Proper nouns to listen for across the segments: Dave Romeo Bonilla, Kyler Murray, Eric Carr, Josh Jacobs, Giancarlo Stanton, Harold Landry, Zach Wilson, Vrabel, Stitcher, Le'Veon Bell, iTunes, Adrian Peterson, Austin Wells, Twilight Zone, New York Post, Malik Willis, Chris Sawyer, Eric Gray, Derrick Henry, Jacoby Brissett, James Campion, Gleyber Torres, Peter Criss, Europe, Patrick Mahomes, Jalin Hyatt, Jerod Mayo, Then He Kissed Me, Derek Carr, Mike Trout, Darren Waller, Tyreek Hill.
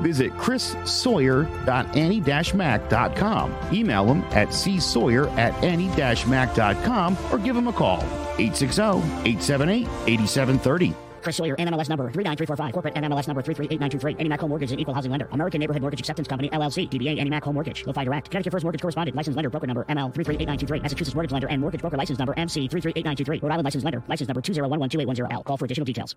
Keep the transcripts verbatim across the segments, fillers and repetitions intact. Visit chris sawyer dot annie dash mac dot com. Email him at c sawyer at annie dash mac dot com or give him a call, eight six zero, eight seven eight, eight seven three zero. Chris Sawyer, N M L S number three nine three four five, corporate N M L S number three three eight nine two three. AnnieMac Home Mortgage is an equal housing lender. American Neighborhood Mortgage Acceptance Company, L L C, D B A AnnieMac Home Mortgage. Lo-Fi Direct, Connecticut First Mortgage Correspondent, Licensed Lender, Broker Number M L three three eight nine two three. Massachusetts Mortgage Lender and Mortgage Broker License Number M C three three eight nine two three. Rhode Island Licensed Lender, License Number two zero one one two eight one zero L. Call for additional details.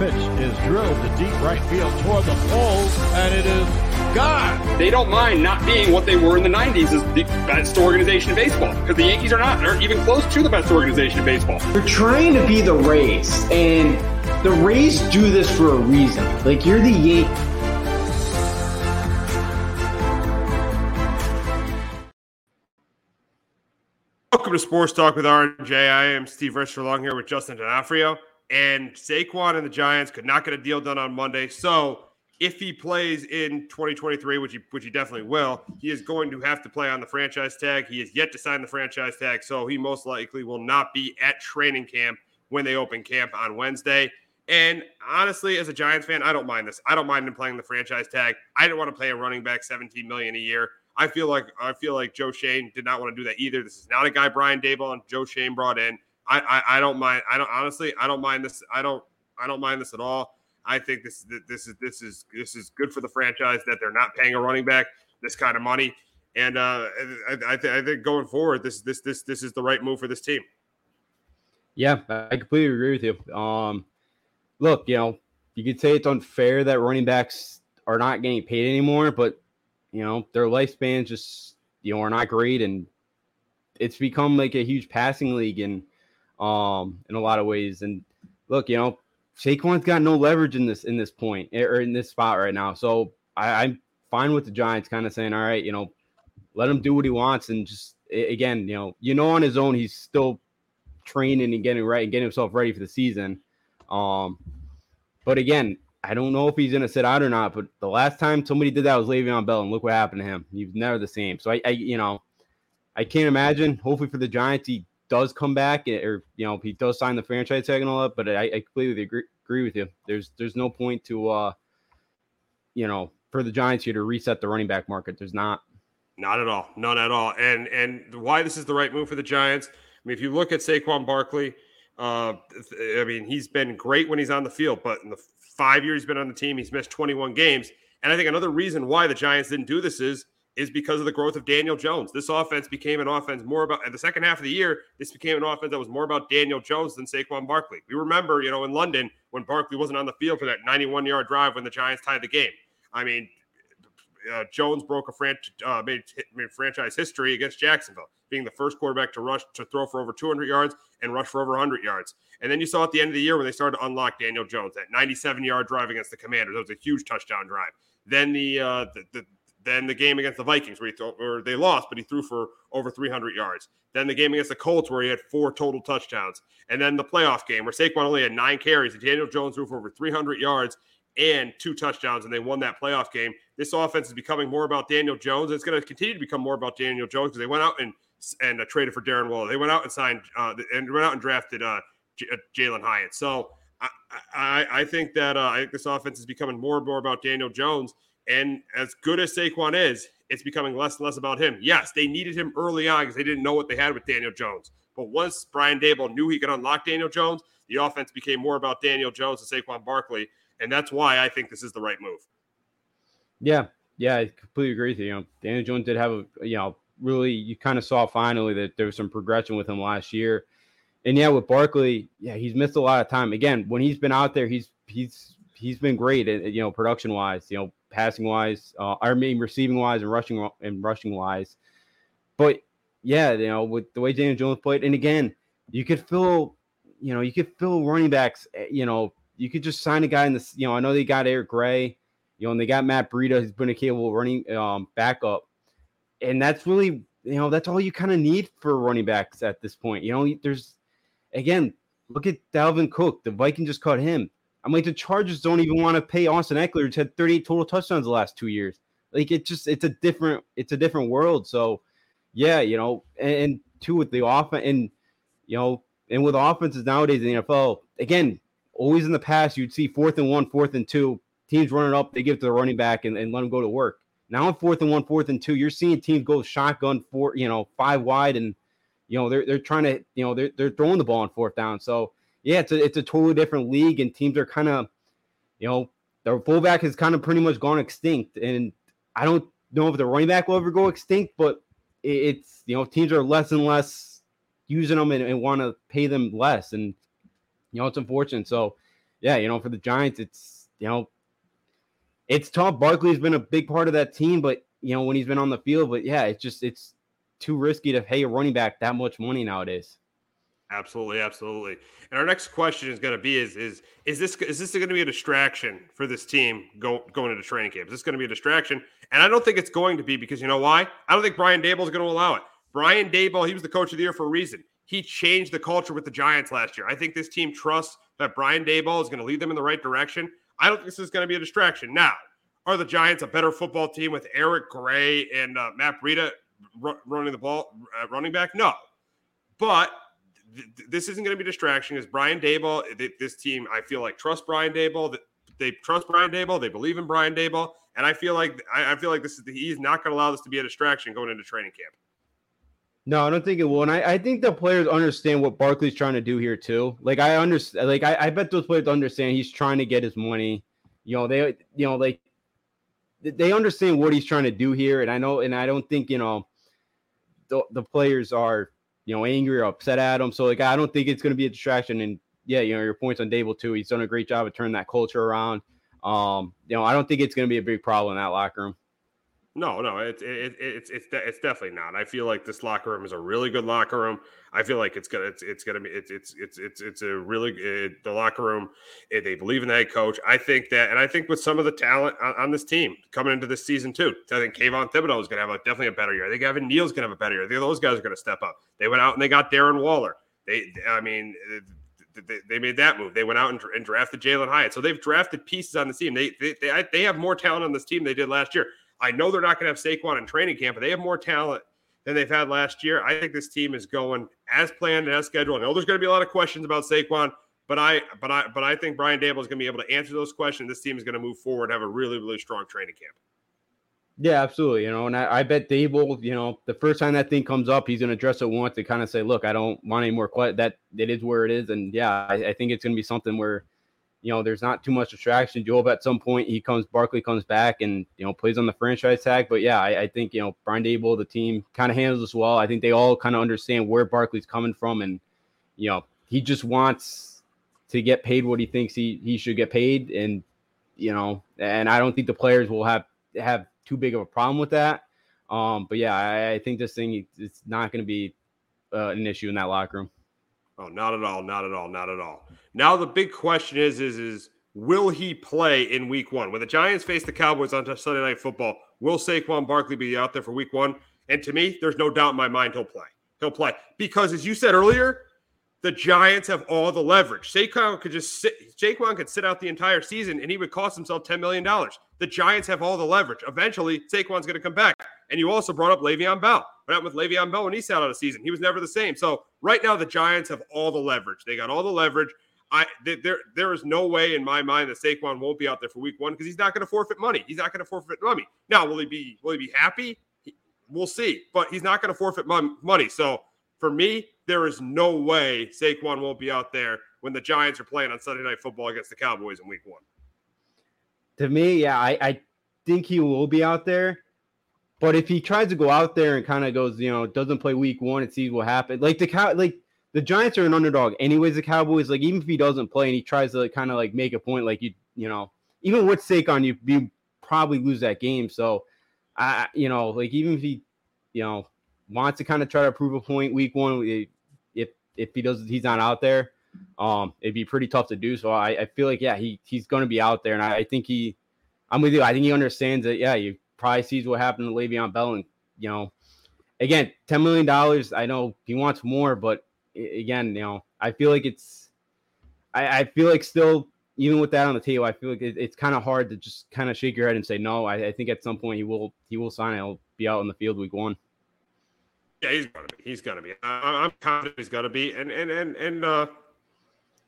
Pitch is drilled to deep right field toward the poles, and it is gone. They don't mind not being what they were in the nineties as the best organization in baseball, because the Yankees are not, aren't even close to the best organization in baseball. They're trying to be the Rays, and the Rays do this for a reason. Like, you're the Yankees. Welcome to Sports Talk with R J. I am Steve Richter, along here with Justin D'Onofrio. And Saquon and the Giants could not get a deal done on Monday. So if he plays in twenty twenty-three, which he, which he definitely will, he is going to have to play on the franchise tag. He is yet to sign the franchise tag, so he most likely will not be at training camp when they open camp on Wednesday. And honestly, as a Giants fan, I don't mind this. I don't mind him playing the franchise tag. I didn't want to pay a running back seventeen million dollars a year. I feel like I feel like Joe Schoen did not want to do that either. This is not a guy Brian Daboll and Joe Schoen brought in. I, I, I don't mind. I don't honestly. I don't mind this. I don't. I don't mind this at all. I think this this is this is this is good for the franchise that they're not paying a running back this kind of money. And uh, I, I, th- I think going forward, this this this this is the right move for this team. Yeah, I completely agree with you. Um, look, you know, you could say it's unfair that running backs are not getting paid anymore, but you know their lifespans just you know are not great, and it's become like a huge passing league and. Um, in a lot of ways. And look, you know, Saquon's got no leverage in this, in this point or in this spot right now. So I, I'm fine with the Giants kind of saying, all right, you know, let him do what he wants. And just, again, you know, you know, on his own, he's still training and getting right and getting himself ready for the season. Um, but again, I don't know if he's going to sit out or not, but the last time somebody did that was Le'Veon Bell, and look what happened to him. He was never the same. So I, I you know, I can't imagine. Hopefully for the Giants, he does come back, or you know he does sign the franchise tag and all that, but I, I completely agree, agree with you. There's there's no point to uh, you know for the Giants here to reset the running back market. There's not, not at all, none at all. And and why this is the right move for the Giants. I mean, if you look at Saquon Barkley, uh, I mean he's been great when he's on the field, but in the five years he's been on the team, he's missed twenty-one games. And I think another reason why the Giants didn't do this is. is because of the growth of Daniel Jones. This offense became an offense more about, at the second half of the year, this became an offense that was more about Daniel Jones than Saquon Barkley. We remember, you know, in London when Barkley wasn't on the field for that ninety-one-yard drive when the Giants tied the game. I mean, uh, Jones broke a fran- uh, made, made franchise history against Jacksonville, being the first quarterback to rush to throw for over two hundred yards and rush for over one hundred yards. And then you saw at the end of the year when they started to unlock Daniel Jones, that ninety-seven-yard drive against the Commanders. That was a huge touchdown drive. Then the uh, the, the Then the game against the Vikings, where he th- or they lost, but he threw for over three hundred yards. Then the game against the Colts, where he had four total touchdowns. And then the playoff game, where Saquon only had nine carries, and Daniel Jones threw for over three hundred yards and two touchdowns, and they won that playoff game. This offense is becoming more about Daniel Jones. It's going to continue to become more about Daniel Jones, because they went out and and uh, traded for Darren Waller. They went out and signed uh, and went out and drafted uh, J- Jalin Hyatt. So I, I, I think that uh, I think this offense is becoming more and more about Daniel Jones. And as good as Saquon is, it's becoming less and less about him. Yes, they needed him early on because they didn't know what they had with Daniel Jones. But once Brian Daboll knew he could unlock Daniel Jones, the offense became more about Daniel Jones and Saquon Barkley. And that's why I think this is the right move. Yeah. Yeah, I completely agree with you. You know, Daniel Jones did have a, you know, really, you kind of saw finally that there was some progression with him last year. And yeah, with Barkley, yeah, he's missed a lot of time. Again, when he's been out there, he's, he's, he's been great at, you know, production wise, you know, passing wise, uh, I mean, receiving wise and rushing and rushing wise. But yeah, you know, with the way Daniel Jones played, and again, you could fill, you know, you could fill running backs, you know, you could just sign a guy in this, you know, I know they got Eric Gray, you know, and they got Matt Breida, who's been a capable running um, backup. And that's really, you know, that's all you kind of need for running backs at this point. You know, there's, again, look at Dalvin Cook. The Vikings just cut him. I'm like, the Chargers don't even want to pay Austin Eckler, who's had thirty-eight total touchdowns the last two years. Like, it just, it's a different, it's a different world. So, yeah, you know, and, and two with the offense, and, you know, and with offenses nowadays in the N F L, again, always in the past, you'd see fourth and one, fourth and two, teams running up, they give it to the running back and, and let them go to work. Now on fourth and one, fourth and two, you're seeing teams go shotgun four, you know, five wide, and, you know, they're they're trying to, you know, they're they're throwing the ball on fourth down. So yeah, it's a it's a totally different league, and teams are kind of, you know, their fullback has kind of pretty much gone extinct, and I don't know if the running back will ever go extinct, but it's, you know, teams are less and less using them and, and want to pay them less, and, you know, it's unfortunate. So, yeah, you know, for the Giants, it's, you know, it's tough. Barkley's been a big part of that team, but, you know, when he's been on the field, but, yeah, it's just, it's too risky to pay a running back that much money nowadays. Absolutely, absolutely. And our next question is going to be, is, is, is this, is this going to be a distraction for this team go, going into training camp? Is this going to be a distraction? And I don't think it's going to be, because you know why? I don't think Brian Daboll is going to allow it. Brian Daboll, he was the coach of the year for a reason. He changed the culture with the Giants last year. I think this team trusts that Brian Daboll is going to lead them in the right direction. I don't think this is going to be a distraction. Now, are the Giants a better football team with Eric Gray and uh, Matt Breida r- running the ball, uh, running back? No. But th- th- this isn't going to be a distraction. Is Brian Daboll, th- this team, I feel like, trusts Brian Daboll. Th- they trust Brian Daboll. They believe in Brian Daboll. And I feel like I, I feel like this is the, he's not going to allow this to be a distraction going into training camp. No, I don't think it will. And I, I think the players understand what Barkley's trying to do here too. Like I understand, like I, I bet those players understand he's trying to get his money. You know, they, you know, like they understand what he's trying to do here. And I know, and I don't think, you know, the, the players are, you know, angry or upset at him. So like, I don't think it's going to be a distraction. And yeah, you know, your points on Daboll too. He's done a great job of turning that culture around. Um, you know, I don't think it's going to be a big problem in that locker room. No, no, it's it, it, it's it's de- it's definitely not. I feel like this locker room is a really good locker room. I feel like it's gonna it's it's gonna be it's it's it's it's it's a really it, the locker room. It, they believe in the head coach. I think that, and I think with some of the talent on, on this team coming into this season too, I think Kayvon Thibodeau is gonna have a, definitely a better year. I think Evan Neal's gonna have a better year. I think those guys are gonna step up. They went out and they got Darren Waller. They, I mean, they, they made that move. They went out and, and drafted Jalin Hyatt. So they've drafted pieces on the team. They they they, they have more talent on this team than they did last year. I know they're not going to have Saquon in training camp, but they have more talent than they've had last year. I think this team is going as planned and as scheduled. I know there's going to be a lot of questions about Saquon, but I, but I, but I think Brian Daboll is going to be able to answer those questions. This team is going to move forward, have a really, really strong training camp. Yeah, absolutely. You know, and I, I bet Daboll, you know, the first time that thing comes up, he's going to address it once and kind of say, "Look, I don't want any more questions. That it is where it is." And yeah, I, I think it's going to be something where, you know, there's not too much distraction. Joe, at some point, he comes, Barkley comes back and, you know, plays on the franchise tag. But yeah, I, I think, you know, Brian Daboll, the team kind of handles this well. I think they all kind of understand where Barkley's coming from. And, you know, he just wants to get paid what he thinks he, he should get paid. And, you know, and I don't think the players will have, have too big of a problem with that. Um, but yeah, I, I think this thing, it's not going to be uh, an issue in that locker room. Oh, not at all. Not at all. Not at all. Now, the big question is, is, is will he play in week one? When the Giants face the Cowboys on Sunday Night Football, will Saquon Barkley be out there for week one? And to me, there's no doubt in my mind he'll play. He'll play. Because as you said earlier, the Giants have all the leverage. Saquon could just sit, Saquon could sit out the entire season and he would cost himself ten million dollars. The Giants have all the leverage. Eventually, Saquon's going to come back. And you also brought up Le'Veon Bell. What happened with Le'Veon Bell when he sat out a season? He was never the same. So right now, the Giants have all the leverage. They got all the leverage. I there there is no way in my mind that Saquon won't be out there for week one because he's not going to forfeit money. He's not going to forfeit money. Now, will he be will he be happy? We'll see. But he's not going to forfeit money. So for me, there is no way Saquon won't be out there when the Giants are playing on Sunday Night Football against the Cowboys in week one. To me, yeah, I, I think he will be out there. But if he tries to go out there and kind of goes, you know, doesn't play week one and sees what happens. Like the cow, like the Giants are an underdog anyways, the Cowboys. Like even if he doesn't play and he tries to kind of like make a point, like, you you know, even with Saquon, you, you probably lose that game. So, I you know, like even if he, you know, wants to kind of try to prove a point week one, it, if he does, he's not out there. Um, it'd be pretty tough to do. So I, I feel like, yeah, he he's going to be out there. And I, I think he, I'm with you. I think he understands that. Yeah, he probably sees what happened to Le'Veon Bell. And, you know, again, ten million dollars. I know he wants more, but again, you know, I feel like it's, I, I feel like still, even with that on the table, I feel like it, it's kind of hard to just kind of shake your head and say, no, I, I think at some point he will, he will sign. He'll be out on the field week one. Yeah, he's gonna be. He's gonna be. I, I'm confident he's gonna be. And and and and uh,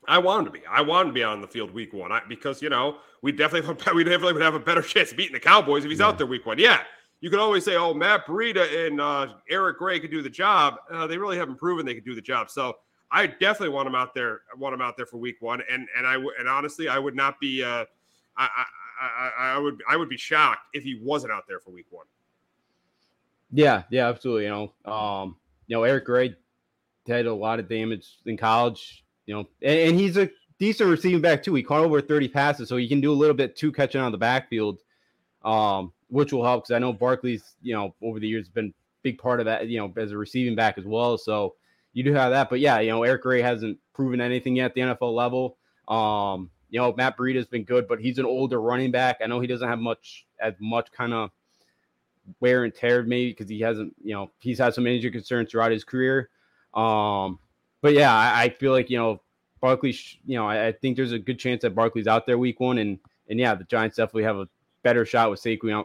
I want him to be. I want him to be out on the field week one I, because you know we definitely we definitely would have a better chance of beating the Cowboys if he's yeah. out there week one. Yeah, you can always say, oh, Matt Breida and uh, Eric Gray could do the job. Uh, they really haven't proven they could do the job. So I definitely want him out there. I want him out there for week one. And and I and honestly, I would not be. Uh, I, I I I would I would be shocked if he wasn't out there for week one. Yeah, yeah, absolutely. You know, um, you know, Eric Gray had a lot of damage in college, you know, and, and he's a decent receiving back too. He caught over thirty passes, so he can do a little bit too catching out of the backfield, um, which will help because I know Barkley's, you know, over the years been a big part of that, you know, as a receiving back as well. So you do have that. But yeah, you know, Eric Gray hasn't proven anything yet at the N F L level. Um, you know, Matt Breida's been good, but he's an older running back. I know he doesn't have much as much kind of wear and tear maybe because he hasn't, you know, he's had some injury concerns throughout his career. Um, but yeah, I, I feel like, you know, Barkley, sh- you know, I, I think there's a good chance that Barkley's out there week one. And, and yeah, the Giants definitely have a better shot with Saquon,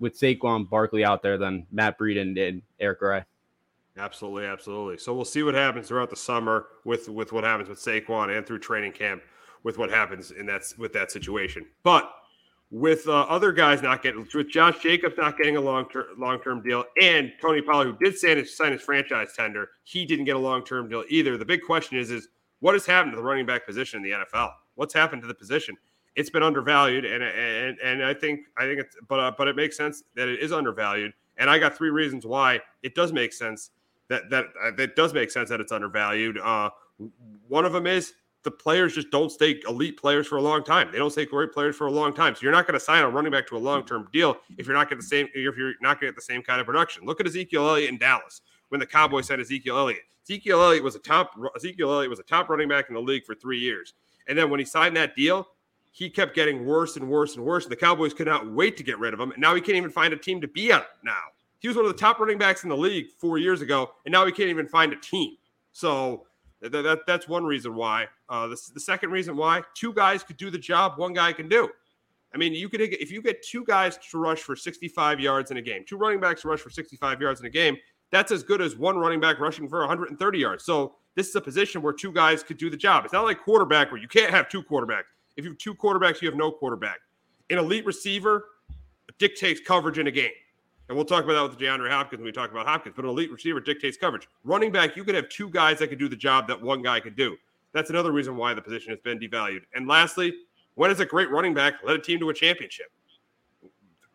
with Saquon Barkley out there than Matt Breida and, and Eric Gray. Absolutely. Absolutely. So we'll see what happens throughout the summer with, with what happens with Saquon and through training camp with what happens in that, with that situation. But with uh, other guys not getting, with Josh Jacobs not getting a long-term long-term deal, and Tony Pollard, who did sign his, sign his franchise tender, he didn't get a long-term deal either. The big question is, is what has happened to the running back position in the N F L? What's happened to the position? It's been undervalued, and and and I think I think it's, but uh, but it makes sense that it is undervalued. And I got three reasons why it does make sense that that uh, that does make sense that it's undervalued. Uh, one of them is, the players just don't stay elite players for a long time. They don't stay great players for a long time. So you're not going to sign a running back to a long-term deal if you're not getting the same, if you're not going to get the same kind of production. Look at Ezekiel Elliott in Dallas when the Cowboys signed Ezekiel Elliott. Ezekiel Elliott was a top Ezekiel Elliott was a top running back in the league for three years. And then when he signed that deal, he kept getting worse and worse and worse. And the Cowboys could not wait to get rid of him. And now he can't even find a team to be on now. He was one of the top running backs in the league four years ago, and now he can't even find a team. So That, that that's one reason why. Uh, the, the second reason why, two guys could do the job one guy can do. I mean, you could if you get two guys to rush for sixty-five yards in a game, two running backs to rush for sixty-five yards in a game, that's as good as one running back rushing for one hundred thirty yards. So this is a position where two guys could do the job. It's not like quarterback where you can't have two quarterbacks. If you have two quarterbacks, you have no quarterback. An elite receiver dictates coverage in a game. And we'll talk about that with DeAndre Hopkins when we talk about Hopkins. But an elite receiver dictates coverage. Running back, you could have two guys that could do the job that one guy could do. That's another reason why the position has been devalued. And lastly, when is a great running back led a team to a championship?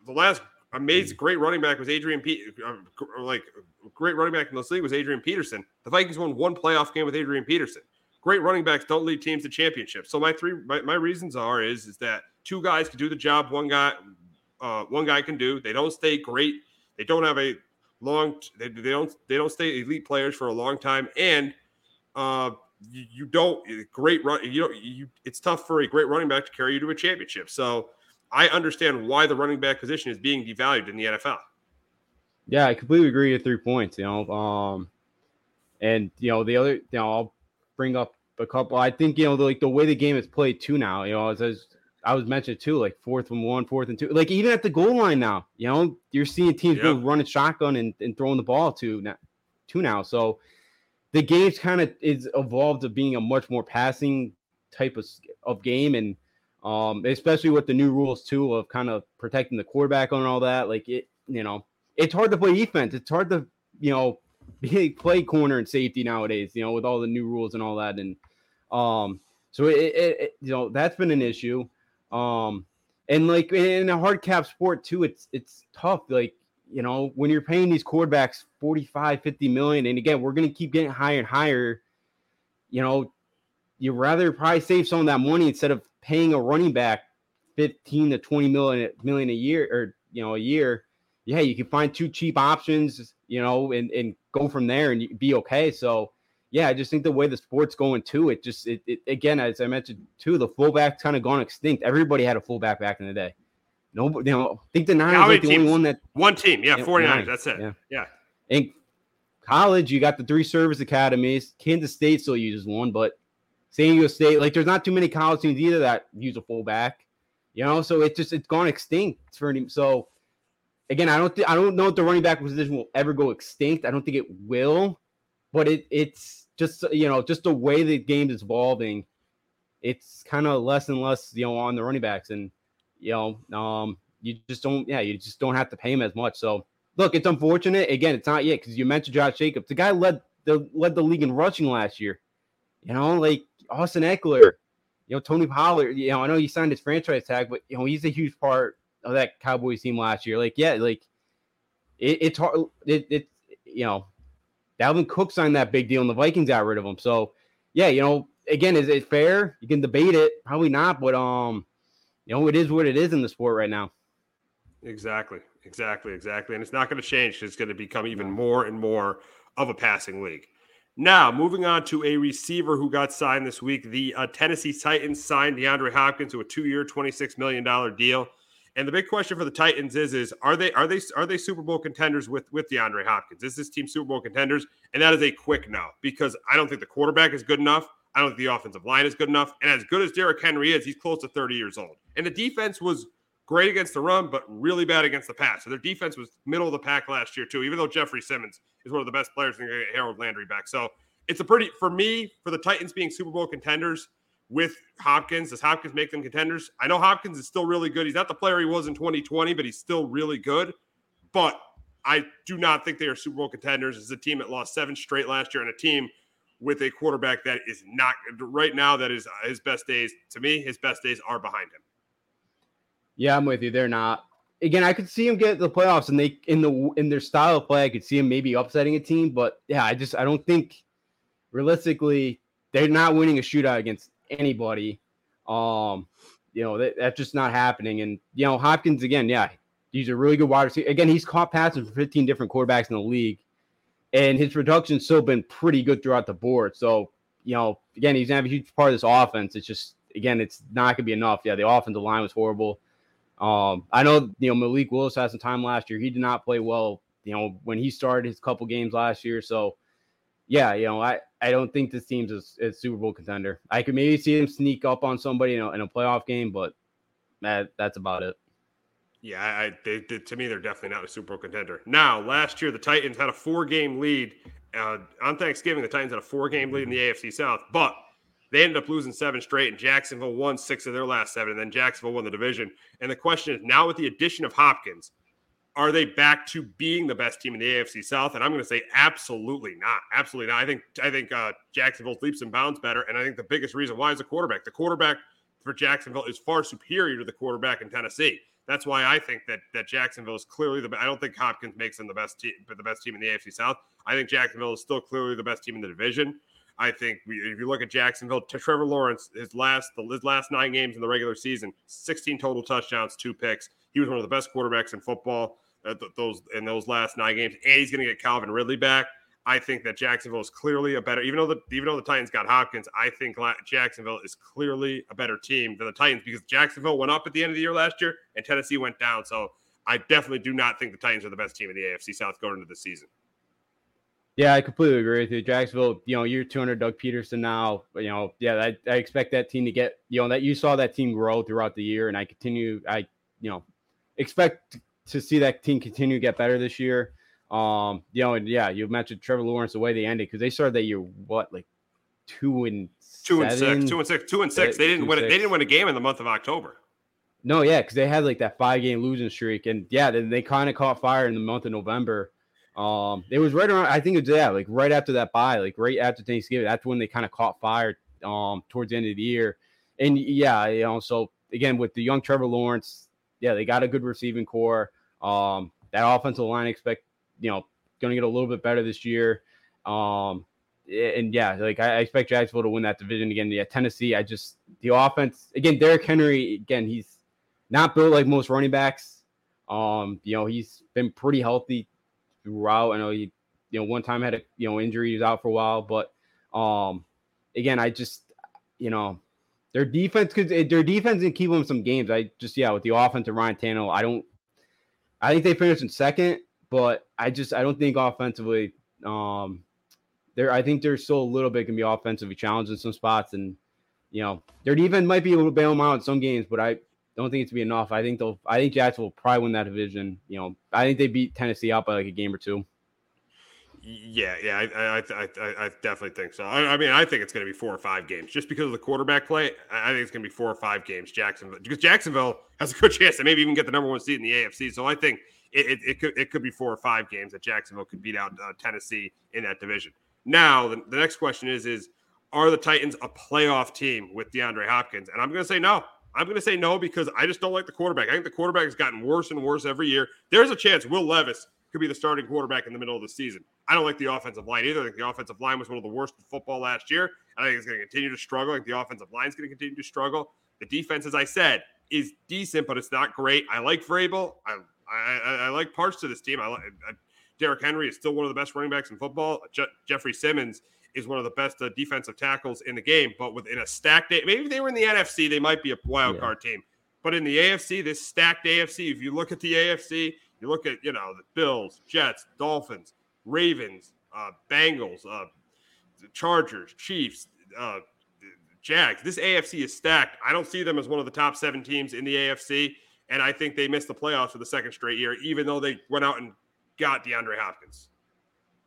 The last amazing great running back was Adrian Pe- like great running back in this league was Adrian Peterson. The Vikings won one playoff game with Adrian Peterson. Great running backs don't lead teams to championships. So my three my, my reasons are is is that two guys could do the job one guy. Uh, one guy can do. They don't stay great. They don't have a long. They, they don't. They don't stay elite players for a long time. And uh, you, you don't great run. You don't, you, it's tough for a great running back to carry you to a championship. So I understand why the running back position is being devalued in the N F L. Yeah, I completely agree with three points, you know, um, and, you know, the other, you know, I'll bring up a couple. I think, you know, the, like the way the game is played too now, you know, as, as I was mentioned too, like fourth and one, fourth and two, like even at the goal line now, you know, you're seeing teams yeah. running shotgun and, and throwing the ball to, to now. So the game's kind of is evolved to being a much more passing type of, of game. And um, especially with the new rules too, of kind of protecting the quarterback and all that, like it, you know, it's hard to play defense. It's hard to, you know, play corner and safety nowadays, you know, with all the new rules and all that. And um, so, it, it, it you know, that's been an issue. Um, and, like, in a hard cap sport, too, it's it's tough. Like, you know, when you're paying these quarterbacks forty-five, fifty million, and, again, we're going to keep getting higher and higher, you know, you'd rather probably save some of that money instead of paying a running back fifteen to twenty million a year or, you know, a year. Yeah, you can find two cheap options, you know, and, and go from there and be okay. So, yeah, I just think the way the sport's going too, it just it, it again, as I mentioned too, the fullback's kind of gone extinct. Everybody had a fullback back in the day. Nobody, you know, I think the Niners like the teams? Only one that one team, yeah, 49ers. That's it. Yeah. yeah. In college, you got the three service academies. Kansas State still uses one, but San Diego State, like there's not too many college teams either that use a fullback, you know. So it just it's gone extinct for him. So Again, I don't th- I don't know if the running back position will ever go extinct. I don't think it will, but it it's just, you know, just the way the game is evolving, it's kind of less and less, you know, on the running backs. And, you know, um, you just don't, yeah, you just don't have to pay him as much. So, look, it's unfortunate. Again, it's not yet because you mentioned Josh Jacobs. The guy led the, led the league in rushing last year. You know, like Austin Eckler, you know, Tony Pollard, you know, I know he signed his franchise tag, but, you know, he's a huge part of that Cowboys team last year. Like, yeah, like it, it's hard. It, it, you know, Dalvin Cook signed that big deal and the Vikings got rid of him. So, yeah, you know, again, is it fair? You can debate it. Probably not, but, um, you know, it is what it is in the sport right now. Exactly. Exactly. Exactly. And it's not going to change. It's going to become even more and more of a passing league. Now, moving on to a receiver who got signed this week, the uh, Tennessee Titans signed DeAndre Hopkins to a two-year, twenty-six million dollars deal. And the big question for the Titans is, is are they are they are they Super Bowl contenders with, with DeAndre Hopkins? Is this team Super Bowl contenders? And that is a quick no, because I don't think the quarterback is good enough. I don't think the offensive line is good enough. And as good as Derrick Henry is, he's close to thirty years old. And the defense was great against the run, but really bad against the pass. So their defense was middle of the pack last year too, even though Jeffrey Simmons is one of the best players and going to get Harold Landry back. So it's a pretty, for me, for the Titans being Super Bowl contenders, with Hopkins, does Hopkins make them contenders? I know Hopkins is still really good. He's not the player he was in twenty twenty, but he's still really good. But I do not think they are Super Bowl contenders. It's a team that lost seven straight last year and a team with a quarterback that is not right now. That is his best days. To me, his best days are behind him. Yeah, I'm with you. They're not. Again, I could see him get to the playoffs, and they in the in their style of play, I could see him maybe upsetting a team. But yeah, I just I don't think realistically they're not winning a shootout against anybody. Um, you know, that, that's just not happening. And, you know, Hopkins, again, yeah, he's a really good wide receiver. Again, he's caught passes from fifteen different quarterbacks in the league, and his production's still been pretty good throughout the board. So, you know, again, he's going to have a huge part of this offense. It's just, again, it's not going to be enough. Yeah, the offensive line was horrible. Um, I know, you know, Malik Willis had some time last year. He did not play well, you know, when he started his couple games last year. So, yeah, you know, I, I don't think this team's a, a Super Bowl contender. I could maybe see them sneak up on somebody in a, in a playoff game, but that, that's about it. Yeah, I, they, they, to me, they're definitely not a Super Bowl contender. Now, last year, the Titans had a four-game lead. Uh, on Thanksgiving, the Titans had a four-game lead in the A F C South, but they ended up losing seven straight, and Jacksonville won six of their last seven, and then Jacksonville won the division. And the question is, now with the addition of Hopkins, are they back to being the best team in the A F C South? And I'm going to say absolutely not. Absolutely not. I think I think uh, Jacksonville leaps and bounds better, and I think the biggest reason why is the quarterback. The quarterback for Jacksonville is far superior to the quarterback in Tennessee. That's why I think that that Jacksonville is clearly the best. I don't think Hopkins makes them the best team, but the best team in the A F C South. I think Jacksonville is still clearly the best team in the division. I think we, if you look at Jacksonville, Trevor Lawrence, his last the his last nine games in the regular season, sixteen total touchdowns, two picks. He was one of the best quarterbacks in football. Those in those last nine games, and he's going to get Calvin Ridley back. I think that Jacksonville is clearly a better, even though the even though the Titans got Hopkins, I think Jacksonville is clearly a better team than the Titans, because Jacksonville went up at the end of the year last year and Tennessee went down. So I definitely do not think the Titans are the best team in the A F C South going into the season. Yeah, I completely agree with you. Jacksonville, you know, year two under Doug Peterson now, you know, yeah, I, I expect that team to get, you know, that you saw that team grow throughout the year, and I continue, I, you know, expect to see that team continue to get better this year. Um, you know, and yeah, you mentioned Trevor Lawrence, the way they ended, because they started that year, what, like two and two and seven? six, two and six, two and six. They didn't two, win. Six. They didn't win a game in the month of October. No, yeah, because they had like that five game losing streak, and yeah, then they kind of caught fire in the month of November. Um, it was right around, I think it was, yeah, like right after that bye, like right after Thanksgiving, that's when they kind of caught fire, um, towards the end of the year. And yeah, you know, so again, with the young Trevor Lawrence, yeah, they got a good receiving core. Um, that offensive line, expect, you know, going to get a little bit better this year. Um, and yeah, like I, I expect Jacksonville to win that division again. Yeah, Tennessee, I just, the offense again, Derrick Henry, again, he's not built like most running backs. Um, you know, he's been pretty healthy throughout. I know he, you know, one time had a, you know, injury, he was out for a while, but um, again, I just, you know, their defense could, their defense can keep them some games. I just, yeah, with the offense of Ryan Tannehill, I don't, I think they finished in second, but I just, I don't think offensively, um, there, I think they're still a little bit can be offensively challenged in some spots, and you know, their defense might be able to bail them out in some games, but I don't think it's to be enough. I think they'll, I think Jacksonville will probably win that division. You know, I think they beat Tennessee out by like a game or two. Yeah. Yeah. I, I, I, I definitely think so. I, I mean, I think it's going to be four or five games just because of the quarterback play. I think it's going to be four or five games, Jacksonville, because Jacksonville has a good chance to maybe even get the number one seed in the A F C. So I think it, it, it could, it could be four or five games that Jacksonville could beat out uh, Tennessee in that division. Now, the, the next question is, is, are the Titans a playoff team with DeAndre Hopkins? And I'm going to say no. I'm going to say no, because I just don't like the quarterback. I think the quarterback has gotten worse and worse every year. There's a chance Will Levis could be the starting quarterback in the middle of the season. I don't like the offensive line either. I think the offensive line was one of the worst in football last year. I think it's going to continue to struggle. I think the offensive line is going to continue to struggle. The defense, as I said, is decent, but it's not great. I like Vrabel. I I, I like parts to this team. I, I Derrick Henry is still one of the best running backs in football. Je- Jeffrey Simmons is one of the best uh, defensive tackles in the game, but within a stacked day, maybe if they were in the N F C, they might be a wild yeah. card team, but in the A F C, this stacked A F C, if you look at the A F C, you look at, you know, the Bills, Jets, Dolphins, Ravens, uh, Bengals, uh, Chargers, Chiefs, uh, Jags, this A F C is stacked. I don't see them as one of the top seven teams in the A F C. And I think they missed the playoffs for the second straight year, even though they went out and got DeAndre Hopkins.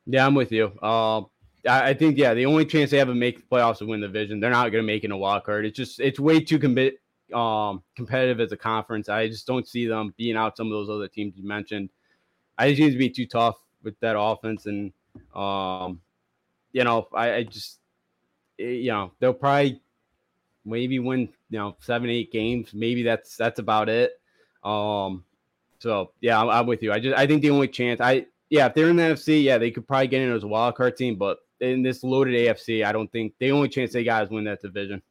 Yeah, I'm with you. Um, uh... I think, yeah, the only chance they have to make the playoffs to win the division, they're not going to make it in a wild card. It's just, it's way too com- um, competitive as a conference. I just don't see them being out some of those other teams you mentioned. I just need to be too tough with that offense. And, um, you know, I, I just, it, you know, they'll probably maybe win, you know, seven, eight games. Maybe that's, that's about it. Um, so yeah, I'm, I'm with you. I just, I think the only chance I, yeah, if they're in the N F C, yeah, they could probably get in as a wild card team, but in this loaded A F C, I don't think the only chance they got is win that division.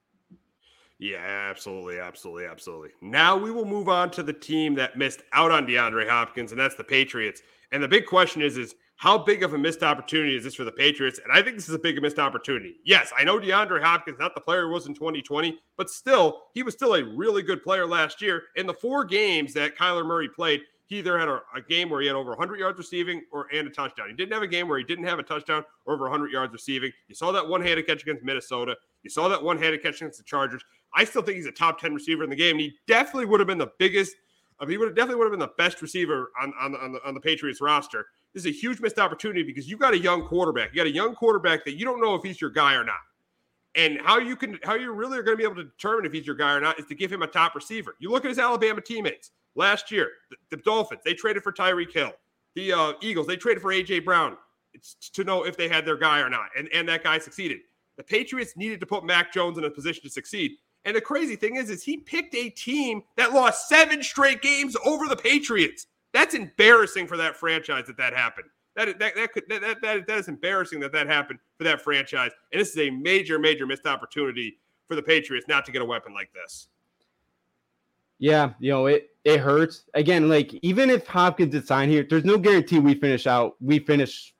Yeah, absolutely, absolutely, absolutely. Now we will move on to the team that missed out on DeAndre Hopkins, and that's the Patriots. And the big question is, is how big of a missed opportunity is this for the Patriots? And I think this is a big missed opportunity. Yes, I know DeAndre Hopkins, not the player he was in twenty twenty, but still, he was still a really good player last year. In the four games that Kyler Murray played, he either had a, a game where he had over one hundred yards receiving or and a touchdown. He didn't have a game where he didn't have a touchdown or over one hundred yards receiving. You saw that one-handed catch against Minnesota. You saw that one-handed catch against the Chargers. I still think he's a top ten receiver in the game. He definitely would have been the biggest I – mean, he would have definitely would have been the best receiver on, on, on, the, on the Patriots roster. This is a huge missed opportunity because you got a young quarterback. You got a young quarterback that you don't know if he's your guy or not. And how you can, how you really are going to be able to determine if he's your guy or not is to give him a top receiver. You look at his Alabama teammates. Last year, the, the Dolphins, they traded for Tyreek Hill. The uh, Eagles, they traded for A J. Brown it's to know if they had their guy or not, and, and that guy succeeded. The Patriots needed to put Mac Jones in a position to succeed. And the crazy thing is, is he picked a team that lost seven straight games over the Patriots. That's embarrassing for that franchise that that happened. That that that could, that, that, that, that is embarrassing that that happened for that franchise. And this is a major, major missed opportunity for the Patriots not to get a weapon like this. Yeah, you know, it it hurts. Again, like, even if Hopkins did sign here, there's no guarantee we finish out, we finish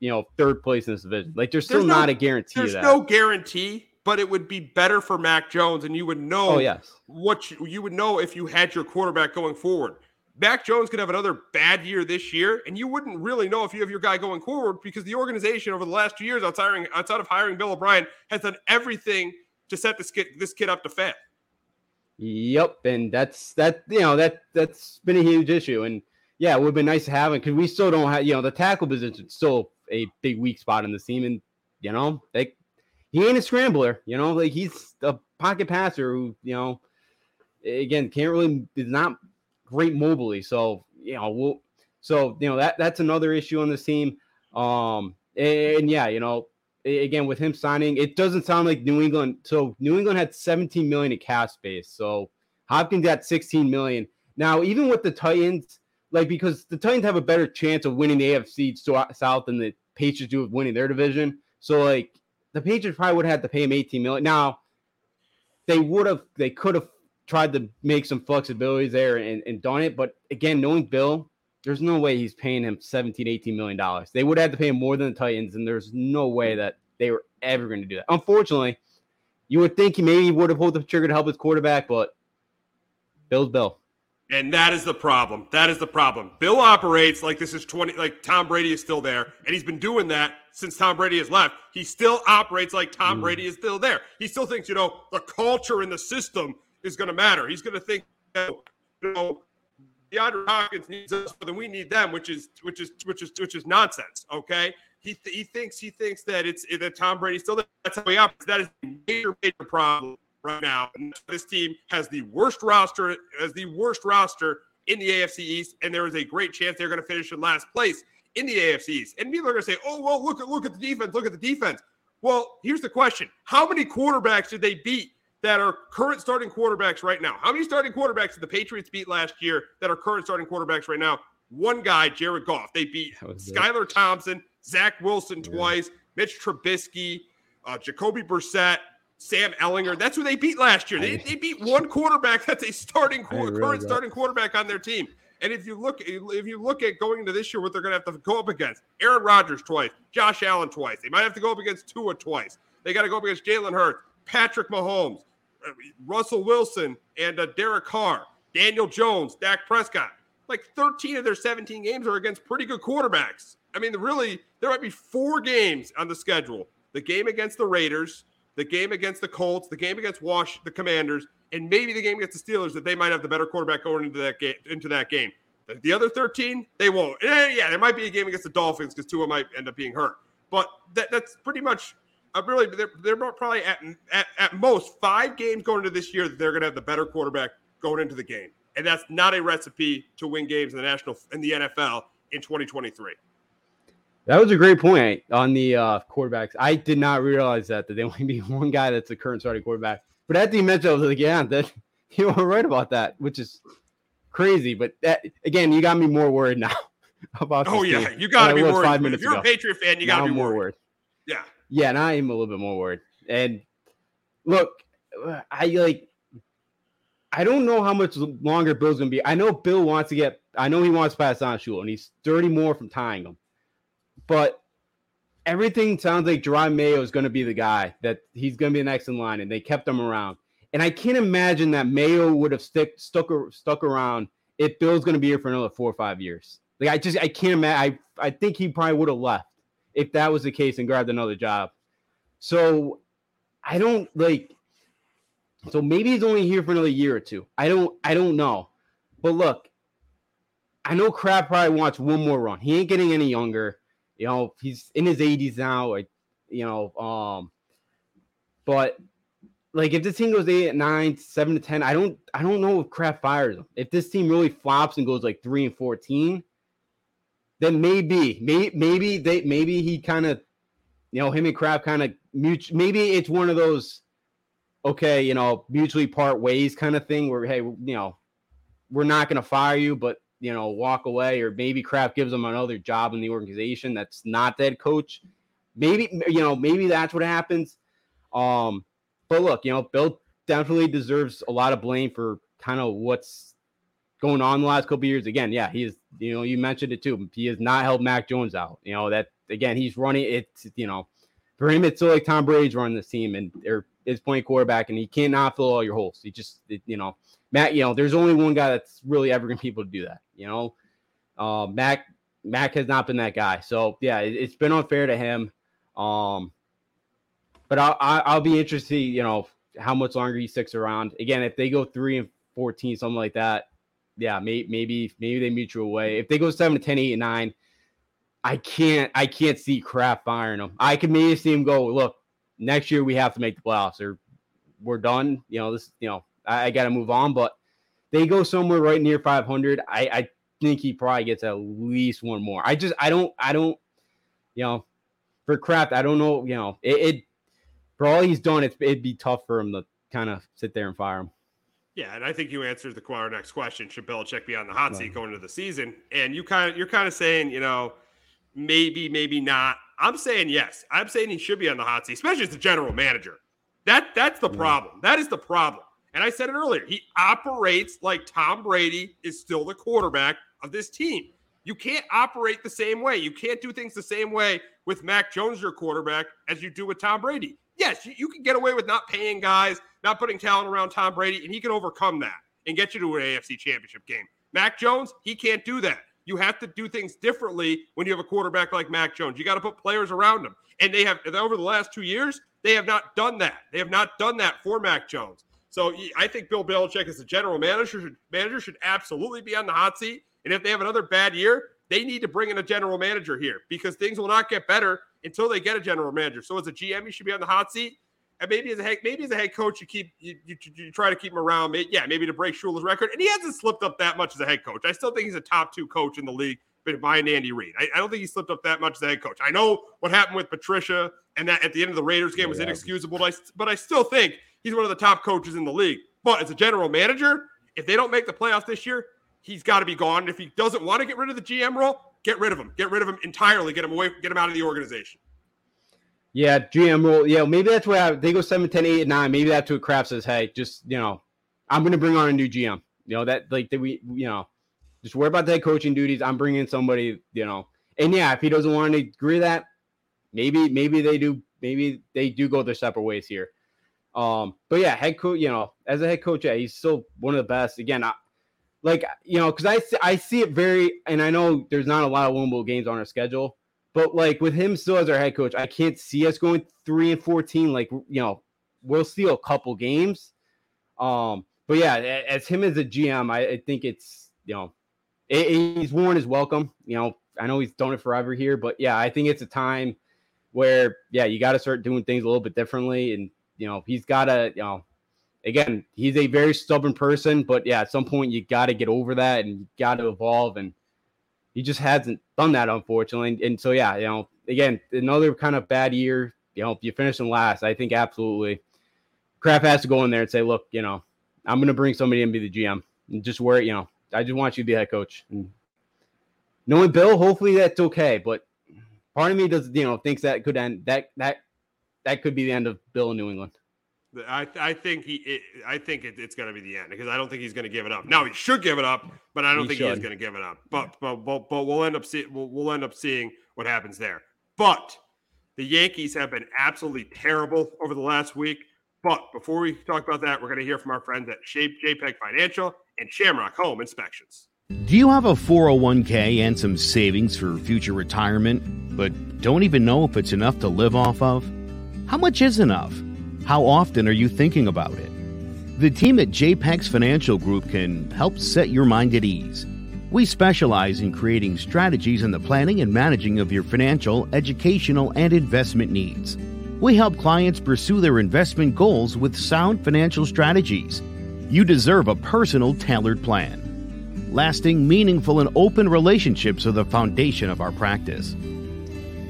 you know, third place in this division. Like, there's still there's not no, a guarantee. There's of that. no guarantee, but it would be better for Mac Jones, and you would know oh, yes. what you, you would know if you had your quarterback going forward. Mac Jones could have another bad year this year, and you wouldn't really know if you have your guy going forward because the organization over the last two years, outside of hiring Bill O'Brien, has done everything to set this kid, this kid up to fail. Yep, and that's that. You know that that's been a huge issue, and yeah, it would have been nice to have him because we still don't have. You know, the tackle position is still a big weak spot in this team, and you know, like he ain't a scrambler. You know, like he's a pocket passer who, you know, again can't really is not. Great mobility, so you know, we'll, so you know that that's another issue on this team. Um, and, and yeah, you know, again with him signing, it doesn't sound like New England. So New England had seventeen million in cap space, so Hopkins got sixteen million. Now, even with the Titans, like because the Titans have a better chance of winning the A F C South than the Patriots do of winning their division. So like the Patriots probably would have had to pay him eighteen million. Now they would have, they could have. Tried to make some flexibilities there and, and done it. But again, knowing Bill, there's no way he's paying him seventeen, eighteen million dollars. They would have to pay him more than the Titans, and there's no way that they were ever going to do that. Unfortunately, you would think he maybe would have pulled the trigger to help his quarterback, but Bill's Bill. And that is the problem. That is the problem. Bill operates like this is twenty, like Tom Brady is still there, and he's been doing that since Tom Brady has left. He still operates like Tom mm. Brady is still there. He still thinks, you know, the culture in the system is going to matter. He's going to think, you know, DeAndre Hopkins needs us more than we need them, which is which is which is which is nonsense. Okay, he th- he thinks he thinks that it's that Tom Brady's still there. That's how he operates. That is a major major problem right now. And this team has the worst roster, has the worst roster in the A F C East, and there is a great chance they're going to finish in last place in the A F C East. And people are going to say, oh well, look at look at the defense, look at the defense. Well, here's the question: how many quarterbacks did they beat that are current starting quarterbacks right now? How many starting quarterbacks did the Patriots beat last year that are current starting quarterbacks right now? One guy, Jared Goff. They beat Skylar Thompson, Zach Wilson yeah. twice, Mitch Trubisky, uh, Jacoby Brissett, Sam Ellinger. That's who they beat last year. They, they beat one quarterback that's a starting really current got... starting quarterback on their team. And if you look, if you look at going into this year, what they're going to have to go up against: Aaron Rodgers twice, Josh Allen twice. They might have to go up against Tua twice. They got to go up against Jalen Hurts, Patrick Mahomes, Russell Wilson, and uh, Derek Carr, Daniel Jones, Dak Prescott. Like thirteen of their seventeen games are against pretty good quarterbacks. I mean, really, there might be four games on the schedule: the game against the Raiders, the game against the Colts, the game against Wash, the Commanders, and maybe the game against the Steelers that they might have the better quarterback going into that game. Into that game, the other thirteen they won't. And yeah, there might be a game against the Dolphins because Tua might end up being hurt, but that, that's pretty much. I'm really, they're, they're probably at, at at most five games going into this year that they're going to have the better quarterback going into the game, and that's not a recipe to win games in the national in the N F L in twenty twenty-three. That was a great point on the uh, quarterbacks. I did not realize that that they only be one guy that's the current starting quarterback. But at the mention, I was like, yeah, that you were right about that, which is crazy. But that again, you got me more worried now about. Oh yeah, game. You got to be worried. If you're ago. a Patriot fan, you got to be more worried. worried. Yeah. Yeah, and I am a little bit more worried. And look, I like, I don't know how much longer Bill's gonna be. I know Bill wants to get, I know he wants to pass on Shula, and he's thirty more from tying him. But everything sounds like Jerod Mayo is gonna be the guy that he's gonna be the next in line, and they kept him around. And I can't imagine that Mayo would have stick stuck stuck around if Bill's gonna be here for another four or five years. Like I just, I can't imagine. I I think he probably would have left if that was the case and grabbed another job. So I don't like, so maybe he's only here for another year or two. I don't, I don't know, but look, I know Crab probably wants one more run. He ain't getting any younger. You know, he's in his eighties now, like, you know, um, but like if this team goes eight at nine, seven to ten, I don't, I don't know if Crab fires him. If this team really flops and goes like three and fourteen, then maybe, maybe, maybe they, maybe he kind of, you know, him and Kraft kind of mutual. Maybe it's one of those, okay, you know, mutually part ways kind of thing where, hey, you know, we're not going to fire you, but you know, walk away. Or maybe Kraft gives him another job in the organization that's not that coach. Maybe, you know, maybe that's what happens. Um, but look, you know, Bill definitely deserves a lot of blame for kind of what's going on the last couple of years. Again, yeah, he is, you know, you mentioned it too. He has not held Mac Jones out. You know, that, again, he's running it, you know, for him, it's still like Tom Brady's running this team and or is playing quarterback, and he cannot fill all your holes. He just, it, you know, Matt, you know, there's only one guy that's really ever going to be able to do that. You know, uh, Mac, Mac has not been that guy. So, yeah, it, it's been unfair to him. Um, but I'll, I'll be interested, you know, how much longer he sticks around. Again, if they go three and fourteen, something like that, yeah, maybe maybe maybe they mutual away. If they go seven to ten, eight and nine, I can't I can't see Kraft firing them. I can maybe see him go, look, next year we have to make the playoffs, or we're done. You know, this, you know, I, I got to move on. But they go somewhere right near five hundred. I, I think he probably gets at least one more. I just I don't I don't you know, for Kraft, I don't know, you know, it, it for all he's done, it's, it'd be tough for him to kind of sit there and fire him. Yeah, and I think you answered the our next question: should Belichick be on the hot seat going into the season? And you kind of you're kind of saying, you know, maybe, maybe not. I'm saying yes. I'm saying he should be on the hot seat, especially as the general manager. That that's the problem. That is the problem. And I said it earlier. He operates like Tom Brady is still the quarterback of this team. You can't operate the same way. You can't do things the same way with Mac Jones, your quarterback, as you do with Tom Brady. Yes, you can get away with not paying guys, not putting talent around Tom Brady, and he can overcome that and get you to an A F C championship game. Mac Jones, he can't do that. You have to do things differently when you have a quarterback like Mac Jones. You got to put players around him. And they have, over the last two years, they have not done that. They have not done that for Mac Jones. So I think Bill Belichick as the general manager should, manager should absolutely be on the hot seat. And if they have another bad year, they need to bring in a general manager here, because things will not get better until they get a general manager. So as a G M, you should be on the hot seat. And maybe as a head, maybe as a head coach, you keep you, you, you try to keep him around. Yeah, maybe to break Shula's record. And he hasn't slipped up that much as a head coach. I still think he's a top two coach in the league behind Andy Reid. I, I don't think he slipped up that much as a head coach. I know what happened with Patricia, and that at the end of the Raiders game yeah, was yeah. inexcusable. But I, but I still think he's one of the top coaches in the league. But as a general manager, if they don't make the playoffs this year, he's got to be gone. If he doesn't want to get rid of the G M role, get rid of him. Get rid of him entirely. Get him away. Get him out of the organization. Yeah, G M role. Yeah, maybe that's where I, they go seven, ten, eight, and nine. Maybe that's what Kraft says, hey, just, you know, I'm going to bring on a new G M. You know, that, like, that we, you know, just worry about that coaching duties. I'm bringing in somebody, you know. And, yeah, if he doesn't want to agree to that, maybe maybe they do Maybe they do go their separate ways here. Um, But, yeah, head coach, you know, as a head coach, yeah, he's still one of the best. Again, I. Like, you know, because I, I see it very, and I know there's not a lot of winnable games on our schedule, but, like, with him still as our head coach, I can't see us going three and fourteen. Like, you know, we'll see a couple games. Um, But, yeah, as him as a G M, I, I think it's, you know, it, it, he's worn his welcome. You know, I know he's done it forever here, but, yeah, I think it's a time where, yeah, you got to start doing things a little bit differently. And, you know, he's got to, you know. Again, he's a very stubborn person, but yeah, at some point you got to get over that and you got to evolve, and he just hasn't done that, unfortunately. And, and so, yeah, you know, again, another kind of bad year. You know, you finish in last. I think absolutely, Kraft has to go in there and say, look, you know, I'm going to bring somebody and be the G M, and just where, you know, I just want you to be head coach. And knowing Bill, hopefully that's okay, but part of me does, you know, thinks that could end that that that could be the end of Bill in New England. I, I think he. It, I think it, it's going to be the end, because I don't think he's going to give it up. Now he should give it up, but I don't he think he's going to give it up. But, but but but we'll end up see, we'll, we'll end up seeing what happens there. But the Yankees have been absolutely terrible over the last week. But before we talk about that, we're going to hear from our friends at J PEG Financial and Shamrock Home Inspections. Do you have a four oh one k and some savings for future retirement, but don't even know if it's enough to live off of? How much is enough? How often are you thinking about it? The team at J PEG's Financial Group can help set your mind at ease. We specialize in creating strategies in the planning and managing of your financial, educational, and investment needs. We help clients pursue their investment goals with sound financial strategies. You deserve a personal, tailored plan. Lasting, meaningful, and open relationships are the foundation of our practice.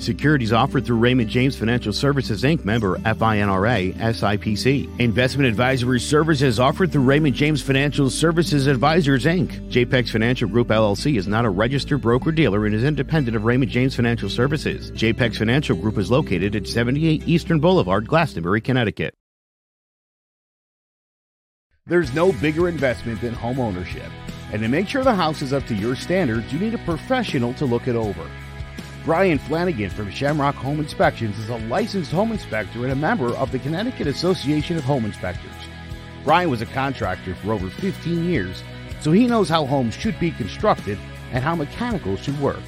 Securities offered through Raymond James Financial Services, Incorporated, member F I N R A, S I P C. Investment advisory services offered through Raymond James Financial Services Advisors, Incorporated. J P E X Financial Group, L L C is not a registered broker-dealer and is independent of Raymond James Financial Services. J P E X Financial Group is located at seventy-eight Eastern Boulevard, Glastonbury, Connecticut. There's no bigger investment than home ownership. And to make sure the house is up to your standards, you need a professional to look it over. Brian Flanagan from Shamrock Home Inspections is a licensed home inspector and a member of the Connecticut Association of Home Inspectors. Brian was a contractor for over fifteen years, so he knows how homes should be constructed and how mechanicals should work.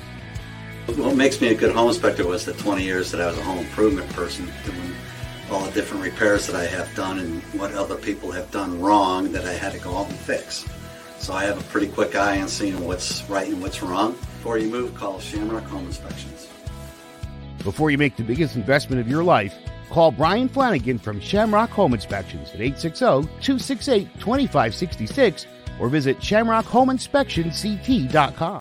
What makes me a good home inspector was the twenty years that I was a home improvement person, doing all the different repairs that I have done and what other people have done wrong that I had to go out and fix. So I have a pretty quick eye on seeing what's right and what's wrong. Before you move, call Shamrock Home Inspections. Before you make the biggest investment of your life, call Brian Flanagan from Shamrock Home Inspections at eight six zero, two six eight, two five six six or visit shamrock home inspection c t dot com.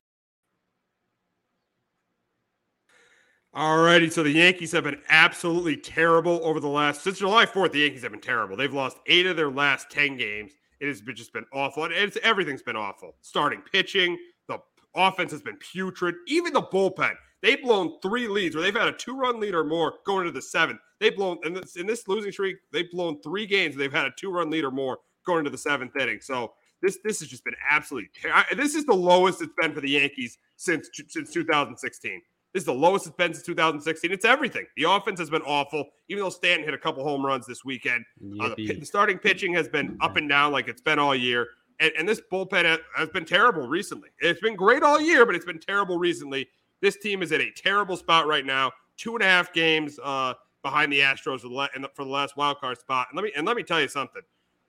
All righty, so the Yankees have been absolutely terrible over the last, since July fourth, the Yankees have been terrible. They've lost eight of their last ten games. It has been, just been awful. It's, everything's been awful. Starting pitching, the offense has been putrid. Even the bullpen, they've blown three leads where they've had a two-run lead or more going into the seventh. They've blown in this, in this losing streak. They've blown three games where they've had a two-run lead or more going into the seventh inning. So this this has just been absolutely terrible. This is the lowest it's been for the Yankees since since two thousand sixteen. This is the lowest it's been since two thousand sixteen. It's everything. The offense has been awful, even though Stanton hit a couple home runs this weekend. Uh, the, p- the starting pitching has been up and down like it's been all year. And, and this bullpen has, has been terrible recently. It's been great all year, but it's been terrible recently. This team is at a terrible spot right now, two and a half games uh, behind the Astros for the, la- and the, for the last wild card spot. And let me and let me tell you something.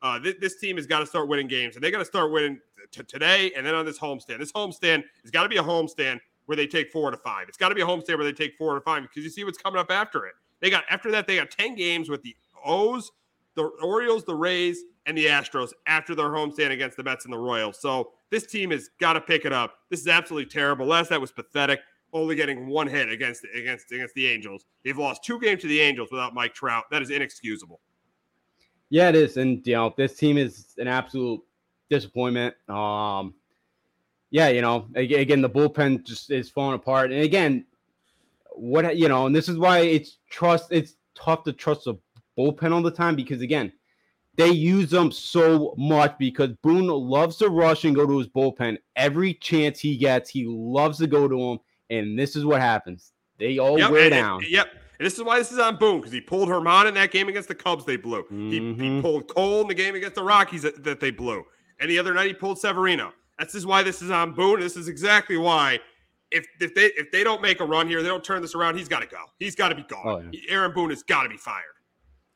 Uh, th- this team has got to start winning games, and they got to start winning t- today and then on this homestand. This homestand has got to be a homestand where they take four to five. It's got to be a homestand where they take four to five because you see what's coming up after it. They got after that, they got ten games with the O's, the Orioles, the Rays, and the Astros after their homestand against the Mets and the Royals. So this team has got to pick it up. This is absolutely terrible. Last night was pathetic, only getting one hit against against against the Angels. They've lost two games to the Angels without Mike Trout. That is inexcusable. Yeah, it is. And, you know, this team is an absolute disappointment. Um Yeah, you know, again, the bullpen just is falling apart. And again, what, you know, and this is why it's trust. It's tough to trust the bullpen all the time because, again, they use them so much because Boone loves to rush and go to his bullpen. Every chance he gets, he loves to go to him. And this is what happens. They all yep, wear and, down. And, yep. And this is why this is on Boone because he pulled Herman in that game against the Cubs they blew. Mm-hmm. He, he pulled Cole in the game against the Rockies that, that they blew. And the other night he pulled Severino. This is why this is on Boone. This is exactly why if if they if they don't make a run here, they don't turn this around, he's got to go. He's got to be gone. Oh, yeah. Aaron Boone has got to be fired.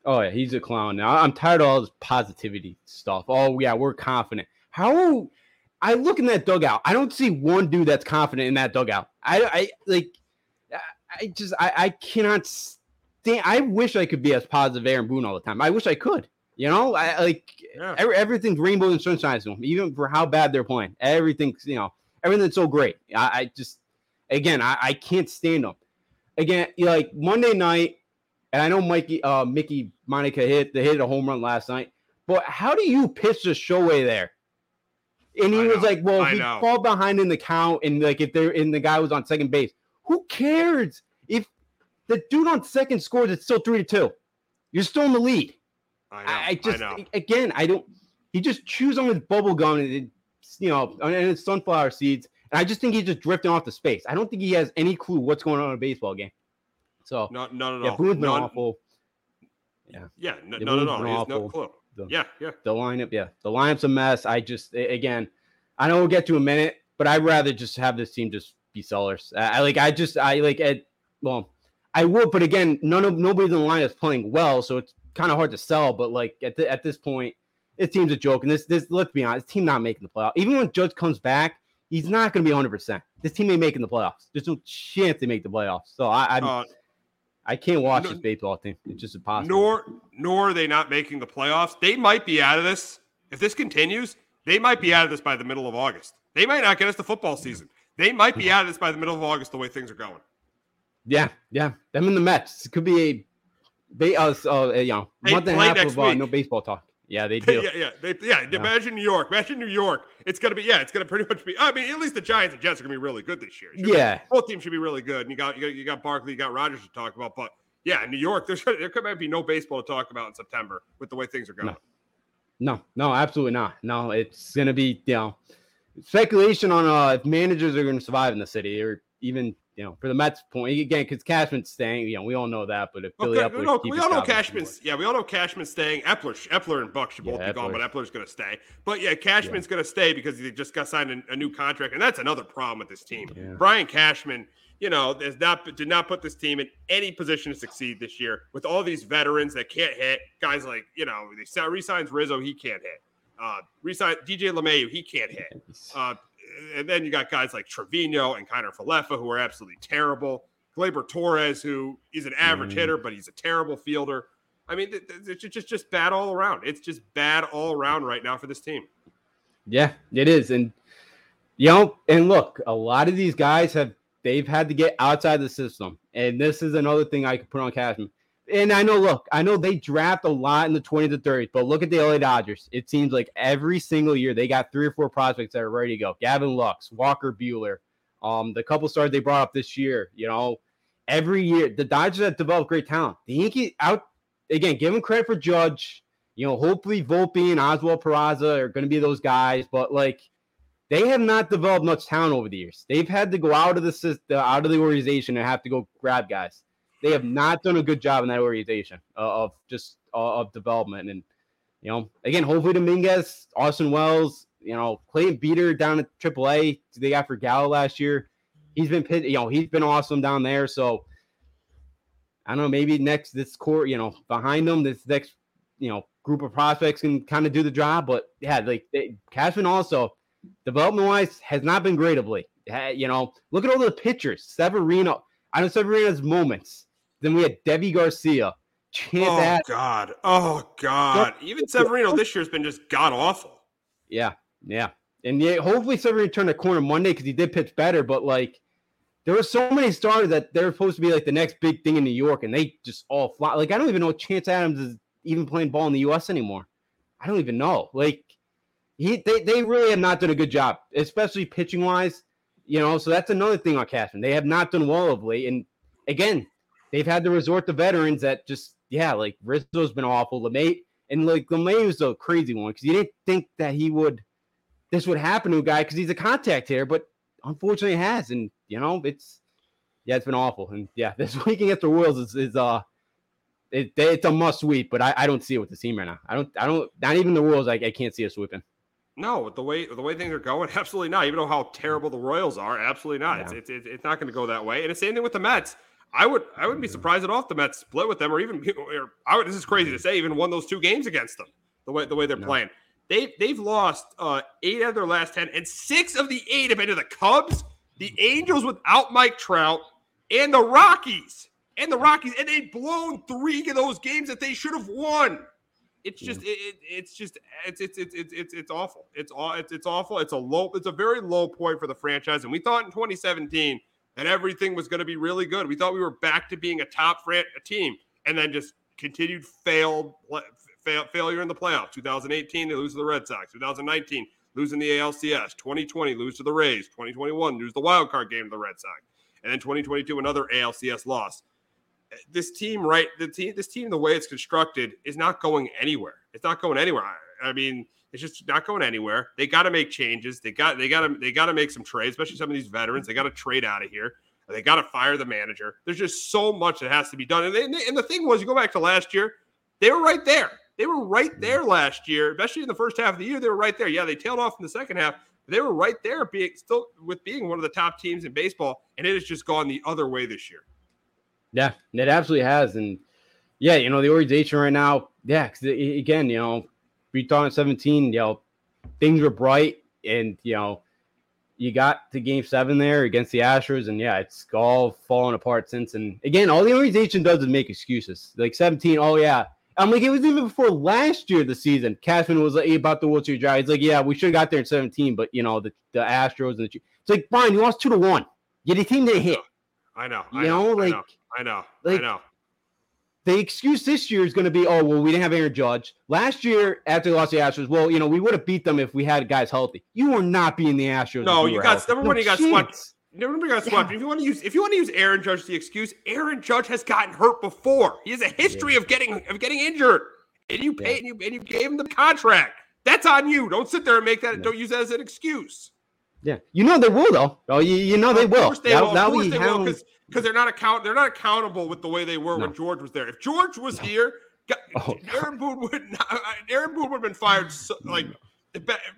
Oh, yeah, he's a clown now. I'm tired of all this positivity stuff. Oh, yeah, we're confident. How – I look in that dugout. I don't see one dude that's confident in that dugout. I, I like, I just – I cannot stand – I wish I could be as positive as Aaron Boone all the time. I wish I could. You know, I like yeah. every, everything's rainbow and sunshine to them, even for how bad they're playing. Everything's, you know, everything's so great. I, I just, again, I, I can't stand them. Again, like Monday night, and I know Mikey, uh, Mickey Monica hit, they hit a home run last night, but how do you pitch to Shohei there? And he I was know. like, well, he fall behind in the count, and like if they're in the guy was on second base, who cares? If the dude on second scores, it's still three to two. You're still in the lead. I, know, I just I know. again I don't. He just chews on his bubble gum and it, you know, and his sunflower seeds, and I just think he's just drifting off the space. I don't think he has any clue what's going on in a baseball game. So not none at yeah, all. Boone's been none, awful. Yeah, yeah, no, none at all. He has no clue. The, yeah, yeah. The lineup, yeah, the lineup's a mess. I just again, I know we'll get to a minute, but I'd rather just have this team just be sellers. I, I like. I just I like. I, well, I would, but again, none of nobody in the line is playing well, so it's kind of hard to sell, but like at the, at this point, it seems a joke. And this this let's be honest, this team not making the playoffs. Even when Judge comes back, he's not going to be one hundred percent. This team ain't making the playoffs. There's no chance they make the playoffs. So I I, uh, I can't watch no, this baseball team. It's just impossible. Nor nor are they not making the playoffs. They might be out of this if this continues. They might be out of this by the middle of August. They might not get us the football season. They might be out of this by the middle of August the way things are going. Yeah, yeah. Them and the Mets. It could be a they uh, uh you know, month and a half of uh, no baseball talk. Yeah, they do. yeah, yeah, they, yeah, yeah. Imagine New York. Imagine New York. It's gonna be yeah. It's gonna pretty much be. I mean, at least the Giants and Jets are gonna be really good this year. Sure. Yeah, both teams should be really good. And you got you got, you got Barkley, you got Rodgers to talk about. But yeah, New York, there's there could maybe be no baseball to talk about in September with the way things are going. No, no, no absolutely not. No, it's gonna be you know speculation on uh if managers are gonna survive in the city or even. You know, for the Mets point again, because Cashman's staying. You know, we all know that. But if Billy okay, Epler, no, we all know Cashman's. Yeah, we all know Cashman's staying. Epler, Epler, and Buck should both yeah, be gone, but Epler's going to stay. But yeah, Cashman's yeah. going to stay because he just got signed a, a new contract, and that's another problem with this team. Yeah. Brian Cashman, you know, has not did not put this team in any position to succeed this year with all these veterans that can't hit. Guys like you know, they re-signs Rizzo, he can't hit. Uh, resign D J LeMahieu, he can't hit. Uh, And then you got guys like Trevino and Kiner Falefa, who are absolutely terrible. Gleyber Torres, who is an average mm. hitter, but he's a terrible fielder. I mean, it's just, just bad all around. It's just bad all around right now for this team. Yeah, it is. And, you know, and look, a lot of these guys have, they've had to get outside the system. And this is another thing I could put on Cashman. And I know, look, I know they draft a lot in the twenties to thirties, but look at the L A Dodgers. It seems like every single year they got three or four prospects that are ready to go. Gavin Lux, Walker Buehler, um, the couple stars they brought up this year. You know, every year the Dodgers have developed great talent. The Yankees out again. Give them credit for Judge. You know, hopefully Volpe and Oswald Peraza are going to be those guys. But like, they have not developed much talent over the years. They've had to go out of the system, out of the organization, and have to go grab guys. They have not done a good job in that organization uh, of just uh, of development. And, you know, again, hopefully Domínguez, Austin Wells, you know, Clayton Beater down at triple A they got for Gallo last year. He's been, you know, he's been awesome down there. So, I don't know, maybe next this court, you know, behind them, this next, you know, group of prospects can kind of do the job. But, yeah, like they, Cashman also, development-wise, has not been great of late. You know, look at all the pitchers. Severino. I know Severino's moments. Then we had Debbie Garcia. Chance oh, Adams. God. Oh, God. Even Severino this year has been just god-awful. Yeah, yeah. And yeah, hopefully Severino turned a corner Monday because he did pitch better. But, like, there were so many stars that they're supposed to be, like, the next big thing in New York, and they just all fly. Like, I don't even know if Chance Adams is even playing ball in the U S anymore. I don't even know. Like, he they, they really have not done a good job, especially pitching-wise. You know, so that's another thing on Cashman. They have not done well of late. And, again, they've had to resort to veterans that just, yeah, like Rizzo's been awful. LeMay, and like LeMay was a crazy one because you didn't think that he would, this would happen to a guy because he's a contact hitter, but unfortunately it has. And, you know, it's, yeah, it's been awful. And yeah, this week against the Royals is, is uh, it, it's a must sweep, but I, I don't see it with the team right now. I don't, I don't, not even the Royals, I, I can't see it sweeping. No, with the way the way things are going, absolutely not. Even though how terrible the Royals are, absolutely not. Yeah. It's, it's, it's not going to go that way. And the same thing with the Mets. I would I wouldn't be surprised at all if the Mets split with them, or even or I would, this is crazy to say, even won those two games against them. The way the way they're no. playing, they they've lost uh, eight out of their last ten, and six of the eight have been to the Cubs, the Angels without Mike Trout, and the Rockies, and the Rockies, and they've blown three of those games that they should have won. It's just yeah. it, it it's just it's it's it's it's it's awful. It's all it's it's awful. It's a low. It's a very low point for the franchise, and we thought in twenty seventeen. And everything was going to be really good. We thought we were back to being a top fran- a team, and then just continued failed fail, failure in the playoffs. twenty eighteen, they lose to the Red Sox. twenty nineteen, losing the A L C S. twenty twenty, lose to the Rays. twenty twenty-one, lose the wild card game to the Red Sox. And then twenty twenty-two, another A L C S loss. This team, right? The team, this team, the way it's constructed, is not going anywhere. It's not going anywhere. I, I mean, it's just not going anywhere. They got to make changes. They got they got to they got to make some trades, especially some of these veterans. They got to trade out of here. They got to fire the manager. There's just so much that has to be done. And, they, and the thing was, you go back to last year, they were right there. They were right there last year, especially in the first half of the year. They were right there. Yeah, they tailed off in the second half. But they were right there, being still with being one of the top teams in baseball, and it has just gone the other way this year. Yeah, it absolutely has. And yeah, you know the organization right now. Yeah, because again, you know. We thought in seventeen, you know, things were bright, and you know, you got to game seven there against the Astros, and yeah, it's all fallen apart since. And again, all the organization does is make excuses. Like seventeen, oh yeah, I'm like it was even before last year the season. Cashman was like about the World Series drive. He's like, yeah, we should have got there in seventeen, but you know the, the Astros and the it's like, Brian, you lost two to one. Yeah, the team didn't hit. I know. You I know, know, like I know, I know. Like, I know. The excuse this year is going to be, oh, well, we didn't have Aaron Judge. Last year, after they lost the Astros, well, you know, we would have beat them if we had guys healthy. You were not beating the Astros. No, you got – remember when you got squad – remember you got squad. If you want to use if you want to use Aaron Judge as the excuse, Aaron Judge has gotten hurt before. He has a history yeah. of getting of getting injured. And you paid yeah. and, you, and you gave him the contract. That's on you. Don't sit there and make that no. – don't use that as an excuse. Yeah. You know they will, though. Oh, you, you know they will. Of course they that, will. Of course they will because – Because they're not account, they're not accountable with the way they were no. when George was there. If George was no. here, God, oh, Aaron Boone would not, Aaron Boone would have been fired so, like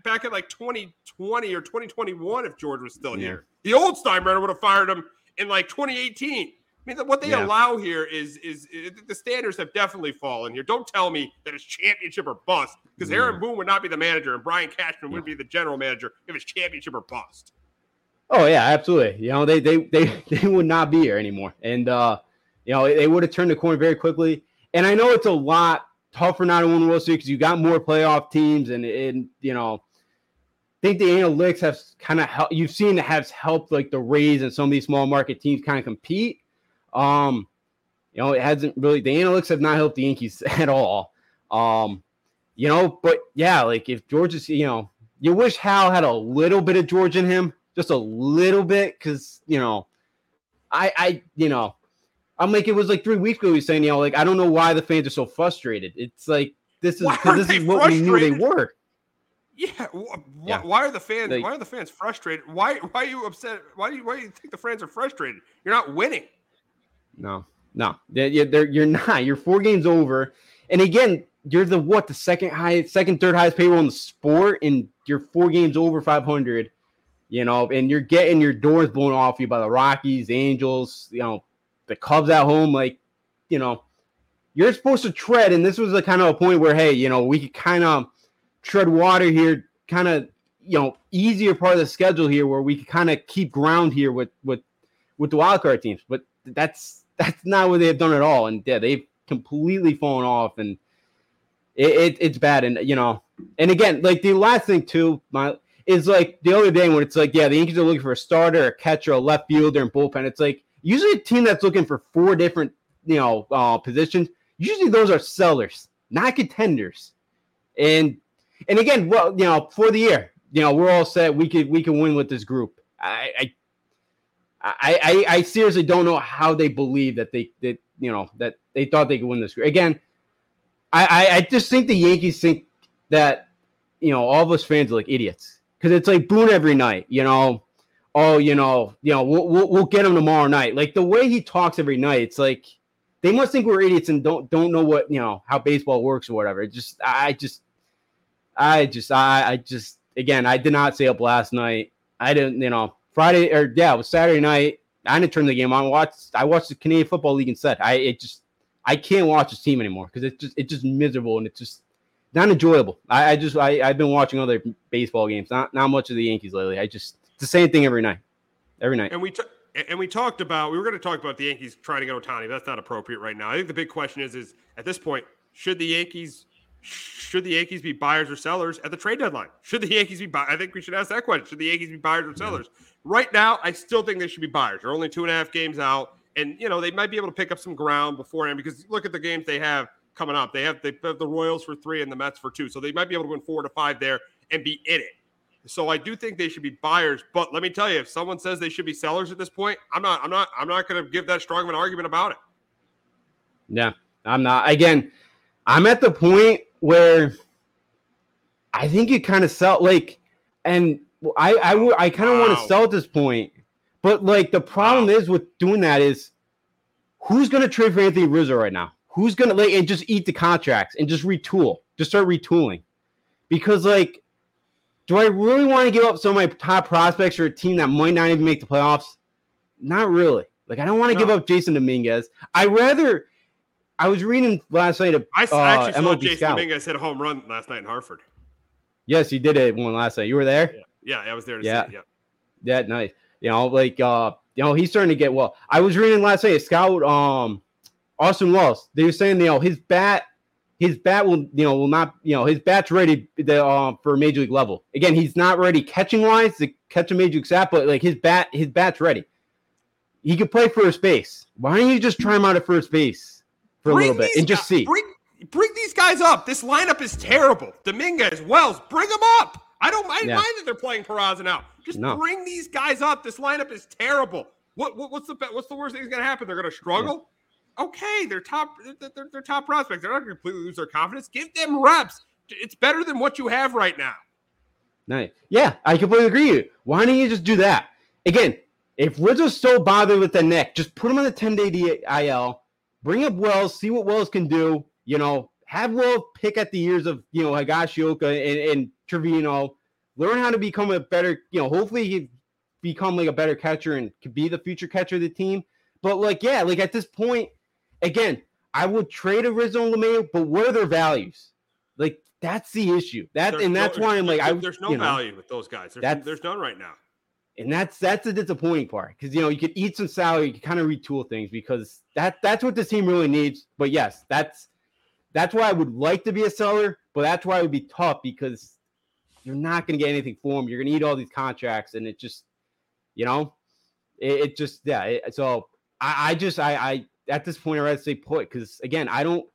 back in like twenty twenty or twenty twenty-one if George was still yeah. here. The old Steinbrenner would have fired him in like twenty eighteen. I mean, what they yeah. allow here is, is is the standards have definitely fallen here. Don't tell me that it's championship or bust because yeah. Aaron Boone would not be the manager and Brian Cashman yeah. would be the general manager if it's championship or bust. Oh, yeah, absolutely. You know, they they they they would not be here anymore. And, uh, you know, they would have turned the corner very quickly. And I know it's a lot tougher now to win World Series because you got more playoff teams. And, and you know, I think the analytics have kind of helped. You've seen it has helped, like, the Rays and some of these small market teams kind of compete. Um, you know, it hasn't really – the analytics have not helped the Yankees at all. Um, you know, but, yeah, like, if George is – you know, you wish Hal had a little bit of George in him. Just a little bit, because you know, I, I, you know, I'm like it was like three weeks ago. He was saying, you know, like I don't know why the fans are so frustrated. It's like this is because this is what we knew they were. Yeah. Wh- yeah. Why are the fans? Like, why are the fans frustrated? Why? Why are you upset? Why do you? Why do you think the fans are frustrated? You're not winning. No, no, they're, they're, you're not. You're four games over, and again, you're the what the second highest, second, third highest payroll in the sport, and you're four games over five hundred. You know, and you're getting your doors blown off you by the Rockies, the Angels, you know, the Cubs at home. Like, you know, you're supposed to tread. And this was a kind of a point where, hey, you know, we could kind of tread water here, kind of, you know, easier part of the schedule here where we could kind of keep ground here with, with, with the wildcard teams. But that's that's not what they have done at all. And yeah, they've completely fallen off. And it, it it's bad. And, you know, and again, like the last thing, too, my – it's like the other day when it's like, yeah, the Yankees are looking for a starter, a catcher, a left fielder, and bullpen. It's like usually a team that's looking for four different, you know, uh, positions. Usually those are sellers, not contenders. And and again, well, you know, for the year, you know, we're all set. We could we can win with this group. I I I, I seriously don't know how they believe that they that you know that they thought they could win this group. Again, I I, I just think the Yankees think that you know all of us fans are like idiots. Because it's like Boone every night, you know. Oh, you know, you know, we'll, we'll we'll get him tomorrow night. Like the way he talks every night, it's like they must think we're idiots and don't don't know what you know how baseball works or whatever. It just I just I just I I just again I did not stay up last night. I didn't, you know, Friday or yeah, it was Saturday night. I didn't turn the game on. I watched I watched the Canadian Football League instead. I it just I can't watch this team anymore because it's just it's just miserable and it's just. Not enjoyable. I, I just I I've been watching other baseball games. Not not much of the Yankees lately. I just it's the same thing every night, every night. And we t- and we talked about we were going to talk about the Yankees trying to get Ohtani. But that's not appropriate right now. I think the big question is is at this point should the Yankees should the Yankees be buyers or sellers at the trade deadline? Should the Yankees be buy- I think we should ask that question. Should the Yankees be buyers or sellers? Yeah. Right now, I still think they should be buyers. They're only two and a half games out, and you know they might be able to pick up some ground beforehand because look at the games they have. Coming up, they have they have the Royals for three and the Mets for two, so they might be able to win four to five there and be in it. So I do think they should be buyers, but let me tell you, if someone says they should be sellers at this point, I'm not, I'm not, I'm not going to give that strong of an argument about it. Yeah, I'm not. Again, I'm at the point where I think you kind of sell like, and I I, I kind of wow. want to sell at this point, but like the problem wow. is with doing that is who's going to trade for Anthony Rizzo right now? Who's going to like and just eat the contracts and just retool, just start retooling? Because, like, do I really want to give up some of my top prospects for a team that might not even make the playoffs? Not really. Like, I don't want to no. give up Jasson Domínguez. I rather, I was reading last night. Of, I uh, actually saw M L B Jasson Scout. Domínguez hit a home run last night in Hartford. Yes, he did it one last night. You were there? Yeah, yeah I was there to yeah. see it. Yeah. Yeah, nice. You know, like, uh, you know, he's starting to get well. I was reading last night, a scout, um, Austin Wells, they were saying, you know, his bat, his bat will, you know, will not, you know, his bat's ready to, uh, for major league level. Again, he's not ready catching wise to catch a major league stat, but like his bat, his bat's ready. He could play first base. Why don't you just try him out at first base for bring a little bit and just guys, see? Bring, bring these guys up. This lineup is terrible. Domínguez, Wells, bring them up. I don't I yeah. mind that they're playing Peraza now. Just no. bring these guys up. This lineup is terrible. What, what what's the what's the worst thing that's going to happen? They're going to struggle? Yeah. Okay, they're top they're, they're top prospects. They're not going to completely lose their confidence. Give them reps. It's better than what you have right now. Nice. Yeah, I completely agree with you. Why don't you just do that? Again, if Rizzo's so bothered with the neck, just put him on the ten-day I L, bring up Wells, see what Wells can do, you know, have Wells pick at the ears of, you know, Higashioka and, and Trevino, learn how to become a better, you know, hopefully he become like a better catcher and could be the future catcher of the team. But like, yeah, like at this point, again, I would trade a Rizzo and LeMahieu, but what are their values? Like, that's the issue. That there's and that's no, why I'm like, I there's no you know, value with those guys. There's, there's none right now. And that's that's the disappointing part because, you know, you could eat some salary, you could kind of retool things because that that's what this team really needs. But, yes, that's that's why I would like to be a seller, but that's why it would be tough because you're not going to get anything for them. You're going to eat all these contracts, and it just, you know, it, it just, yeah. It, so, I, I just, I, I at this point, I'd rather say put because, again, I don't,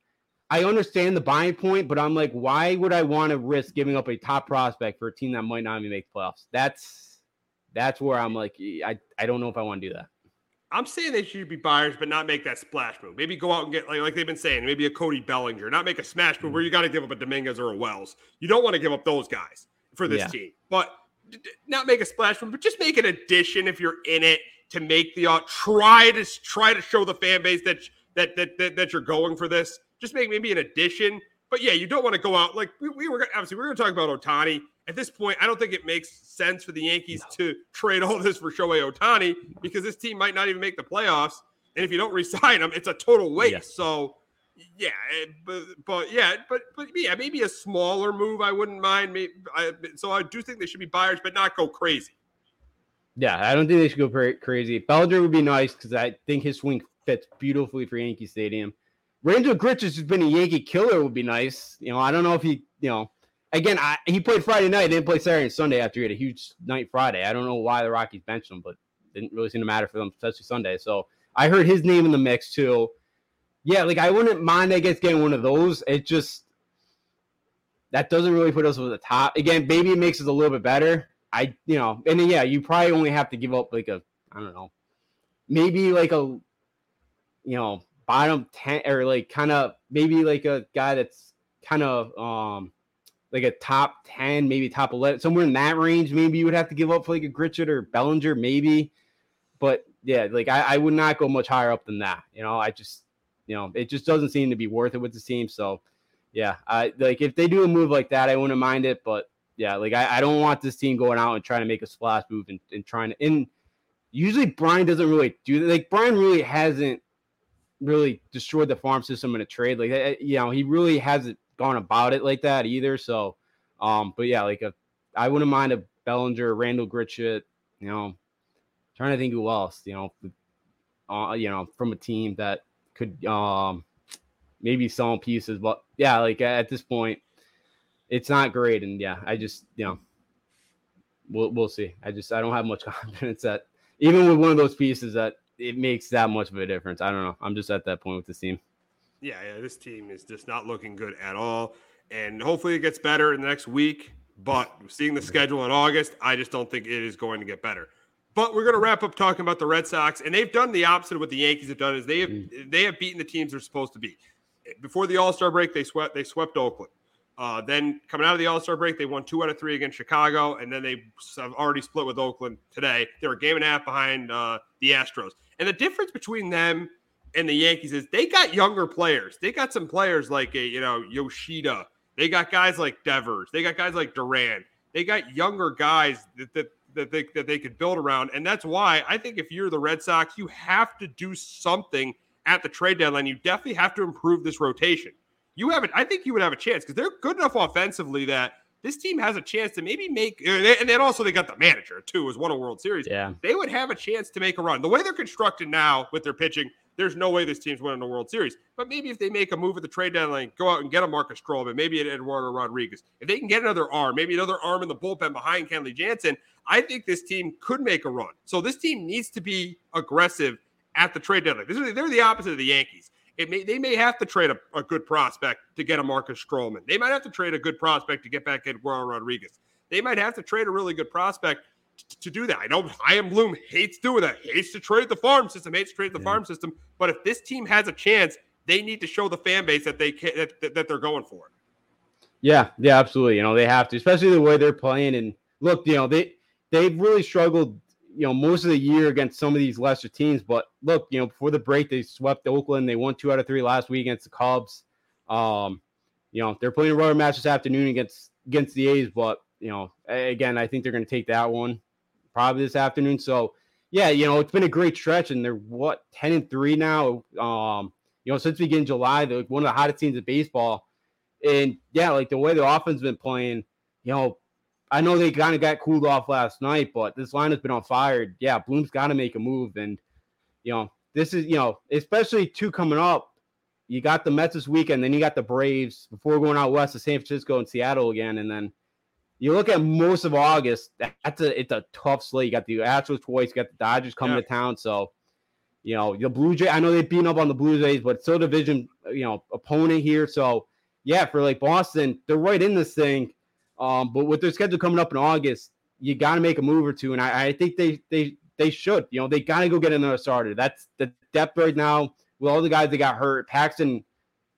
I understand the buying point, but I'm like, why would I want to risk giving up a top prospect for a team that might not even make playoffs? That's. That's where I'm like, I, I don't know if I want to do that. I'm saying they should be buyers, but not make that splash move. Maybe go out and get, like, like they've been saying, maybe a Cody Bellinger, not make a smash move where you got to give up a Domínguez or a Wells. You don't want to give up those guys for this yeah. team. But d- d- not make a splash move, but just make an addition if you're in it to make the uh, – try to try to show the fan base that, that, that, that, that you're going for this. Just make maybe an addition. But, yeah, you don't want to go out – like, we, we were – obviously, we were going to talk about Ohtani. At this point, I don't think it makes sense for the Yankees no. to trade all this for Shohei Ohtani because this team might not even make the playoffs. And if you don't re-sign him, it's a total waste. Yeah. So, yeah, but, but yeah, but but yeah, maybe a smaller move I wouldn't mind. Maybe, I, so I do think they should be buyers, but not go crazy. Yeah, I don't think they should go crazy. Bellinger would be nice because I think his swing fits beautifully for Yankee Stadium. Randal Gritch has been a Yankee killer would be nice. You know, I don't know if he, you know, Again, I, he played Friday night, didn't play Saturday and Sunday after he had a huge night Friday. I don't know why the Rockies benched him, but didn't really seem to matter for them, especially Sunday. So I heard his name in the mix, too. Yeah, like, I wouldn't mind, I guess, getting one of those. It just – that doesn't really put us over the top. Again, maybe it makes us a little bit better. I, you know – and, then, yeah, you probably only have to give up, like, a – I don't know. Maybe, like, a, you know, bottom ten – or, like, kind of – maybe, like, a guy that's kind of – um. like a top ten, maybe top eleven, somewhere in that range. Maybe you would have to give up for like a Gritchett or Bellinger, maybe. But yeah, like I, I would not go much higher up than that. You know, I just, you know, it just doesn't seem to be worth it with the team. So yeah, I like if they do a move like that, I wouldn't mind it. But yeah, like I, I don't want this team going out and trying to make a splash move and, and trying to. And usually Brian doesn't really do that. Like Brian really hasn't really destroyed the farm system in a trade. Like, you know, he really hasn't gone about it like that either. So, um, but yeah, like a, I wouldn't mind a Bellinger, Randal Gritchett, you know, I'm trying to think who else, you know, uh, you know, from a team that could, um, maybe sell pieces, but yeah, like at this point it's not great. And yeah, I just, you know, we'll, we'll see. I just, I don't have much confidence that even with one of those pieces that it makes that much of a difference. I don't know. I'm just at that point with this team. Yeah, yeah, this team is just not looking good at all. And hopefully it gets better in the next week. But seeing the schedule in August, I just don't think it is going to get better. But we're going to wrap up talking about the Red Sox. And they've done the opposite of what the Yankees have done is they have they have beaten the teams they're supposed to beat. Before the All-Star break, they swept they swept Oakland. Uh, then coming out of the All-Star break, they won two out of three against Chicago. And then they have already split with Oakland today. They were a game and a half behind uh, the Astros. And the difference between them and the Yankees is they got younger players. They got some players like, a you know, Yoshida. They got guys like Devers. They got guys like Duran. They got younger guys that, that, that, they, that they could build around. And that's why I think if you're the Red Sox, you have to do something at the trade deadline. You definitely have to improve this rotation. You haven't. I think you would have a chance because they're good enough offensively that this team has a chance to maybe make – and then also they got the manager, too, who's won a World Series. Yeah. They would have a chance to make a run. The way they're constructed now with their pitching – there's no way this team's winning the World Series. But maybe if they make a move at the trade deadline, go out and get a Marcus Stroman, maybe an Eduardo Rodriguez. If they can get another arm, maybe another arm in the bullpen behind Kenley Jansen, I think this team could make a run. So this team needs to be aggressive at the trade deadline. This is, they're the opposite of the Yankees. It may, they may have to trade a, a good prospect to get a Marcus Stroman. They might have to trade a good prospect to get back Eduardo Rodriguez. They might have to trade a really good prospect to, to do that. I know Chaim Bloom hates doing that. Hates to trade the farm system. Hates to trade the yeah. farm system. But if this team has a chance, they need to show the fan base that they can, that, that they're going for it. Yeah, yeah, absolutely. You know, they have to, especially the way they're playing. And look, you know, they they've really struggled, you know, most of the year against some of these lesser teams. But look, you know, before the break, they swept Oakland. They won two out of three last week against the Cubs. Um, you know, they're playing a rubber match this afternoon against against the A's. But, you know, again, I think they're going to take that one probably this afternoon. So, yeah, you know, it's been a great stretch. And they're, what, ten and three now? Um, you know, since beginning July, they're one of the hottest teams in baseball. And, yeah, like the way their offense has been playing, you know, I know they kind of got cooled off last night, but this line has been on fire. Yeah, Bloom's got to make a move. And, you know, this is, you know, especially two coming up. You got the Mets this weekend, then you got the Braves before going out west to San Francisco and Seattle again. And then you look at most of August, that's a it's a tough slate. You got the Astros twice, you got the Dodgers coming yeah. to town. So, you know, the Blue Jays, I know they've beaten up on the Blue Jays, but still division, you know, opponent here. So, yeah, for like Boston, they're right in this thing. Um, but with their schedule coming up in August, you got to make a move or two. And I, I think they, they, they should, you know, they got to go get another starter. That's the depth right now with all the guys that got hurt. Paxton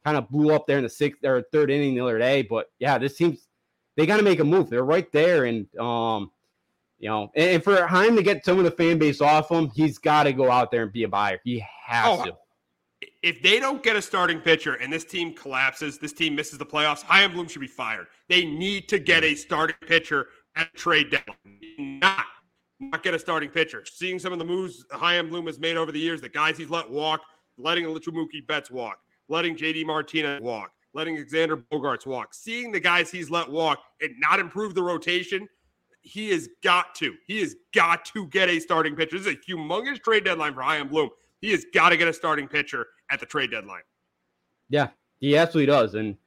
kind of blew up there in the sixth or third inning the other day, but yeah, this seems, they got to make a move. They're right there. And, um, you know, and, and for Chaim to get some of the fan base off him, he's got to go out there and be a buyer. He has oh. to. If they don't get a starting pitcher and this team collapses, this team misses the playoffs, Chaim Bloom should be fired. They need to get a starting pitcher at trade deadline. Not, not get a starting pitcher. Seeing some of the moves Chaim Bloom has made over the years, the guys he's let walk, letting Mookie Betts walk, letting J D Martinez walk, letting Xander Bogaerts walk, seeing the guys he's let walk and not improve the rotation, he has got to. He has got to get a starting pitcher. This is a humongous trade deadline for Chaim Bloom. He has got to get a starting pitcher at the trade deadline. Yeah, he absolutely does. And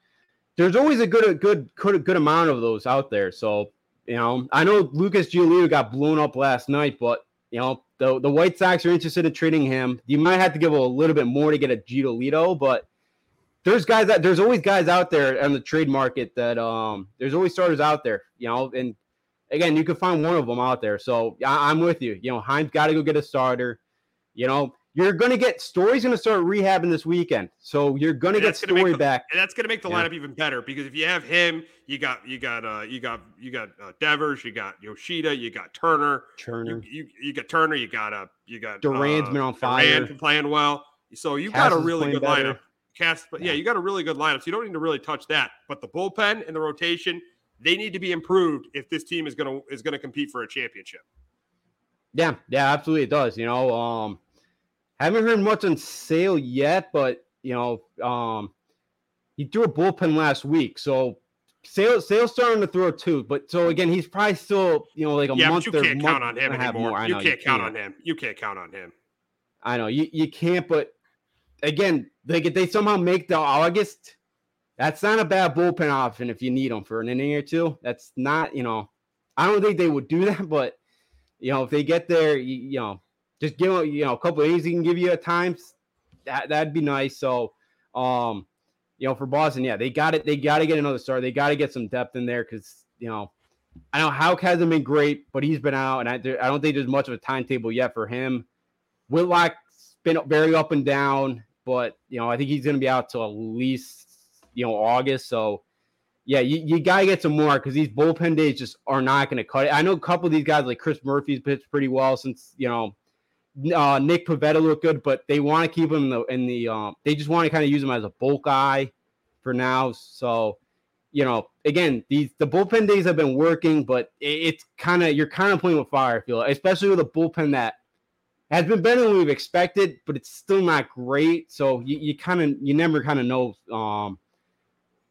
there's always a good, a good, good, a good amount of those out there. So, you know, I know Lucas Giolito got blown up last night, but, you know, the, the White Sox are interested in trading him. You might have to give a little bit more to get a Giolito, but there's guys that there's always guys out there on the trade market that um, there's always starters out there, you know, and again, you can find one of them out there. So I, I'm with you. You know, Chaim's got to go get a starter, you know. You're going to get – Story's going to start rehabbing this weekend. So you're going to get Story back. And that's going to make the yeah. lineup even better because if you have him, you got you got, uh, you got, you got uh, Devers, you got Yoshida, you got Turner. Turner. You, you, you got Turner. You got uh, – you got Duran's uh, been on fire. Duran playing well. So you Cass got a really good better. lineup. Cass, but yeah. yeah, you got a really good lineup. So you don't need to really touch that. But the bullpen and the rotation, they need to be improved if this team is going to is going to compete for a championship. Yeah, yeah, absolutely it does. You know, um – haven't heard much on Sale yet, but, you know, um, he threw a bullpen last week. So Sale, Sale's starting to throw too. But so, again, he's probably still, you know, like a yeah, month or month. Yeah, you can't count on him anymore. You can't count on him. You can't count on him. I know. You you can't, but, again, they they somehow make the August, that's not a bad bullpen option if you need them for an inning or two. That's not, you know, I don't think they would do that. But, you know, if they get there, you, you know. Just give them, you know, a couple of A's he can give you at times. That that'd be nice. So, um, you know, for Boston, yeah, they got it. They got to get another star. They got to get some depth in there because you know, I know Houck hasn't been great, but he's been out, and I, there, I don't think there's much of a timetable yet for him. Whitlock's been very up and down, but you know, I think he's going to be out till at least you know August. So, yeah, you, you got to get some more because these bullpen days just are not going to cut it. I know a couple of these guys like Chris Murphy's pitched pretty well since you know. Uh, Nick Pivetta looked good, but they want to keep him in the, in the um, they just want to kind of use him as a bulk guy for now. So, you know, again, these the bullpen days have been working, but it, it's kind of, you're kind of playing with fire, I feel like, especially with a bullpen that has been better than we've expected, but it's still not great. So you, you kind of, you never kind of know, um,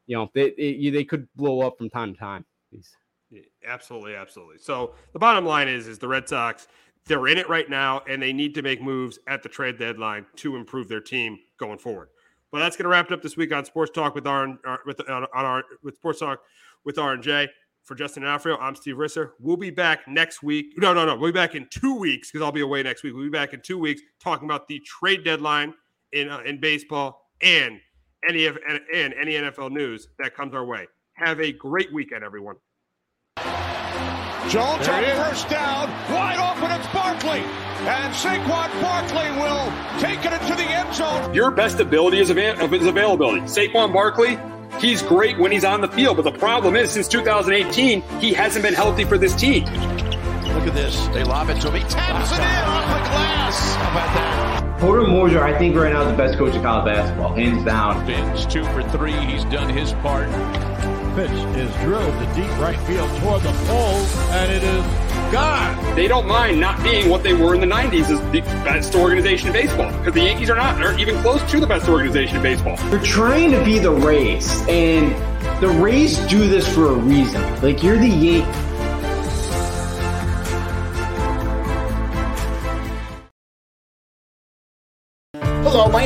you know, they, it, they could blow up from time to time. Please. Yeah, absolutely. Absolutely. So the bottom line is, is the Red Sox, They're in it right now, and they need to make moves at the trade deadline to improve their team going forward. Well, that's going to wrap it up this week on Sports Talk with R and with on our with Sports Talk with R and J. For Justin D'Onofrio, I'm Steve Risser. We'll be back next week. No, no, no. We'll be back in two weeks because I'll be away next week. We'll be back in two weeks talking about the trade deadline in uh, in baseball and any of and any N F L news that comes our way. Have a great weekend, everyone. Jones on first down, wide open, it's Barkley, and Saquon Barkley will take it into the end zone. Your best ability is, av- is availability. Saquon Barkley, he's great when he's on the field, but the problem is, since two thousand eighteen, he hasn't been healthy for this team. Look at this, they lob it to him, he taps it in off the glass. How about that? Porter Moser, I think right now, is the best coach of college basketball, hands down. Fins two for three, he's done his part. Pitch is drilled to deep right field toward the pole, and it is gone. They don't mind not being what they were in the nineties as the best organization in baseball, because the Yankees are not aren't even close to the best organization in baseball. You're trying to be the Rays, and the Rays do this for a reason. Like, you're the Yankees. Hello, my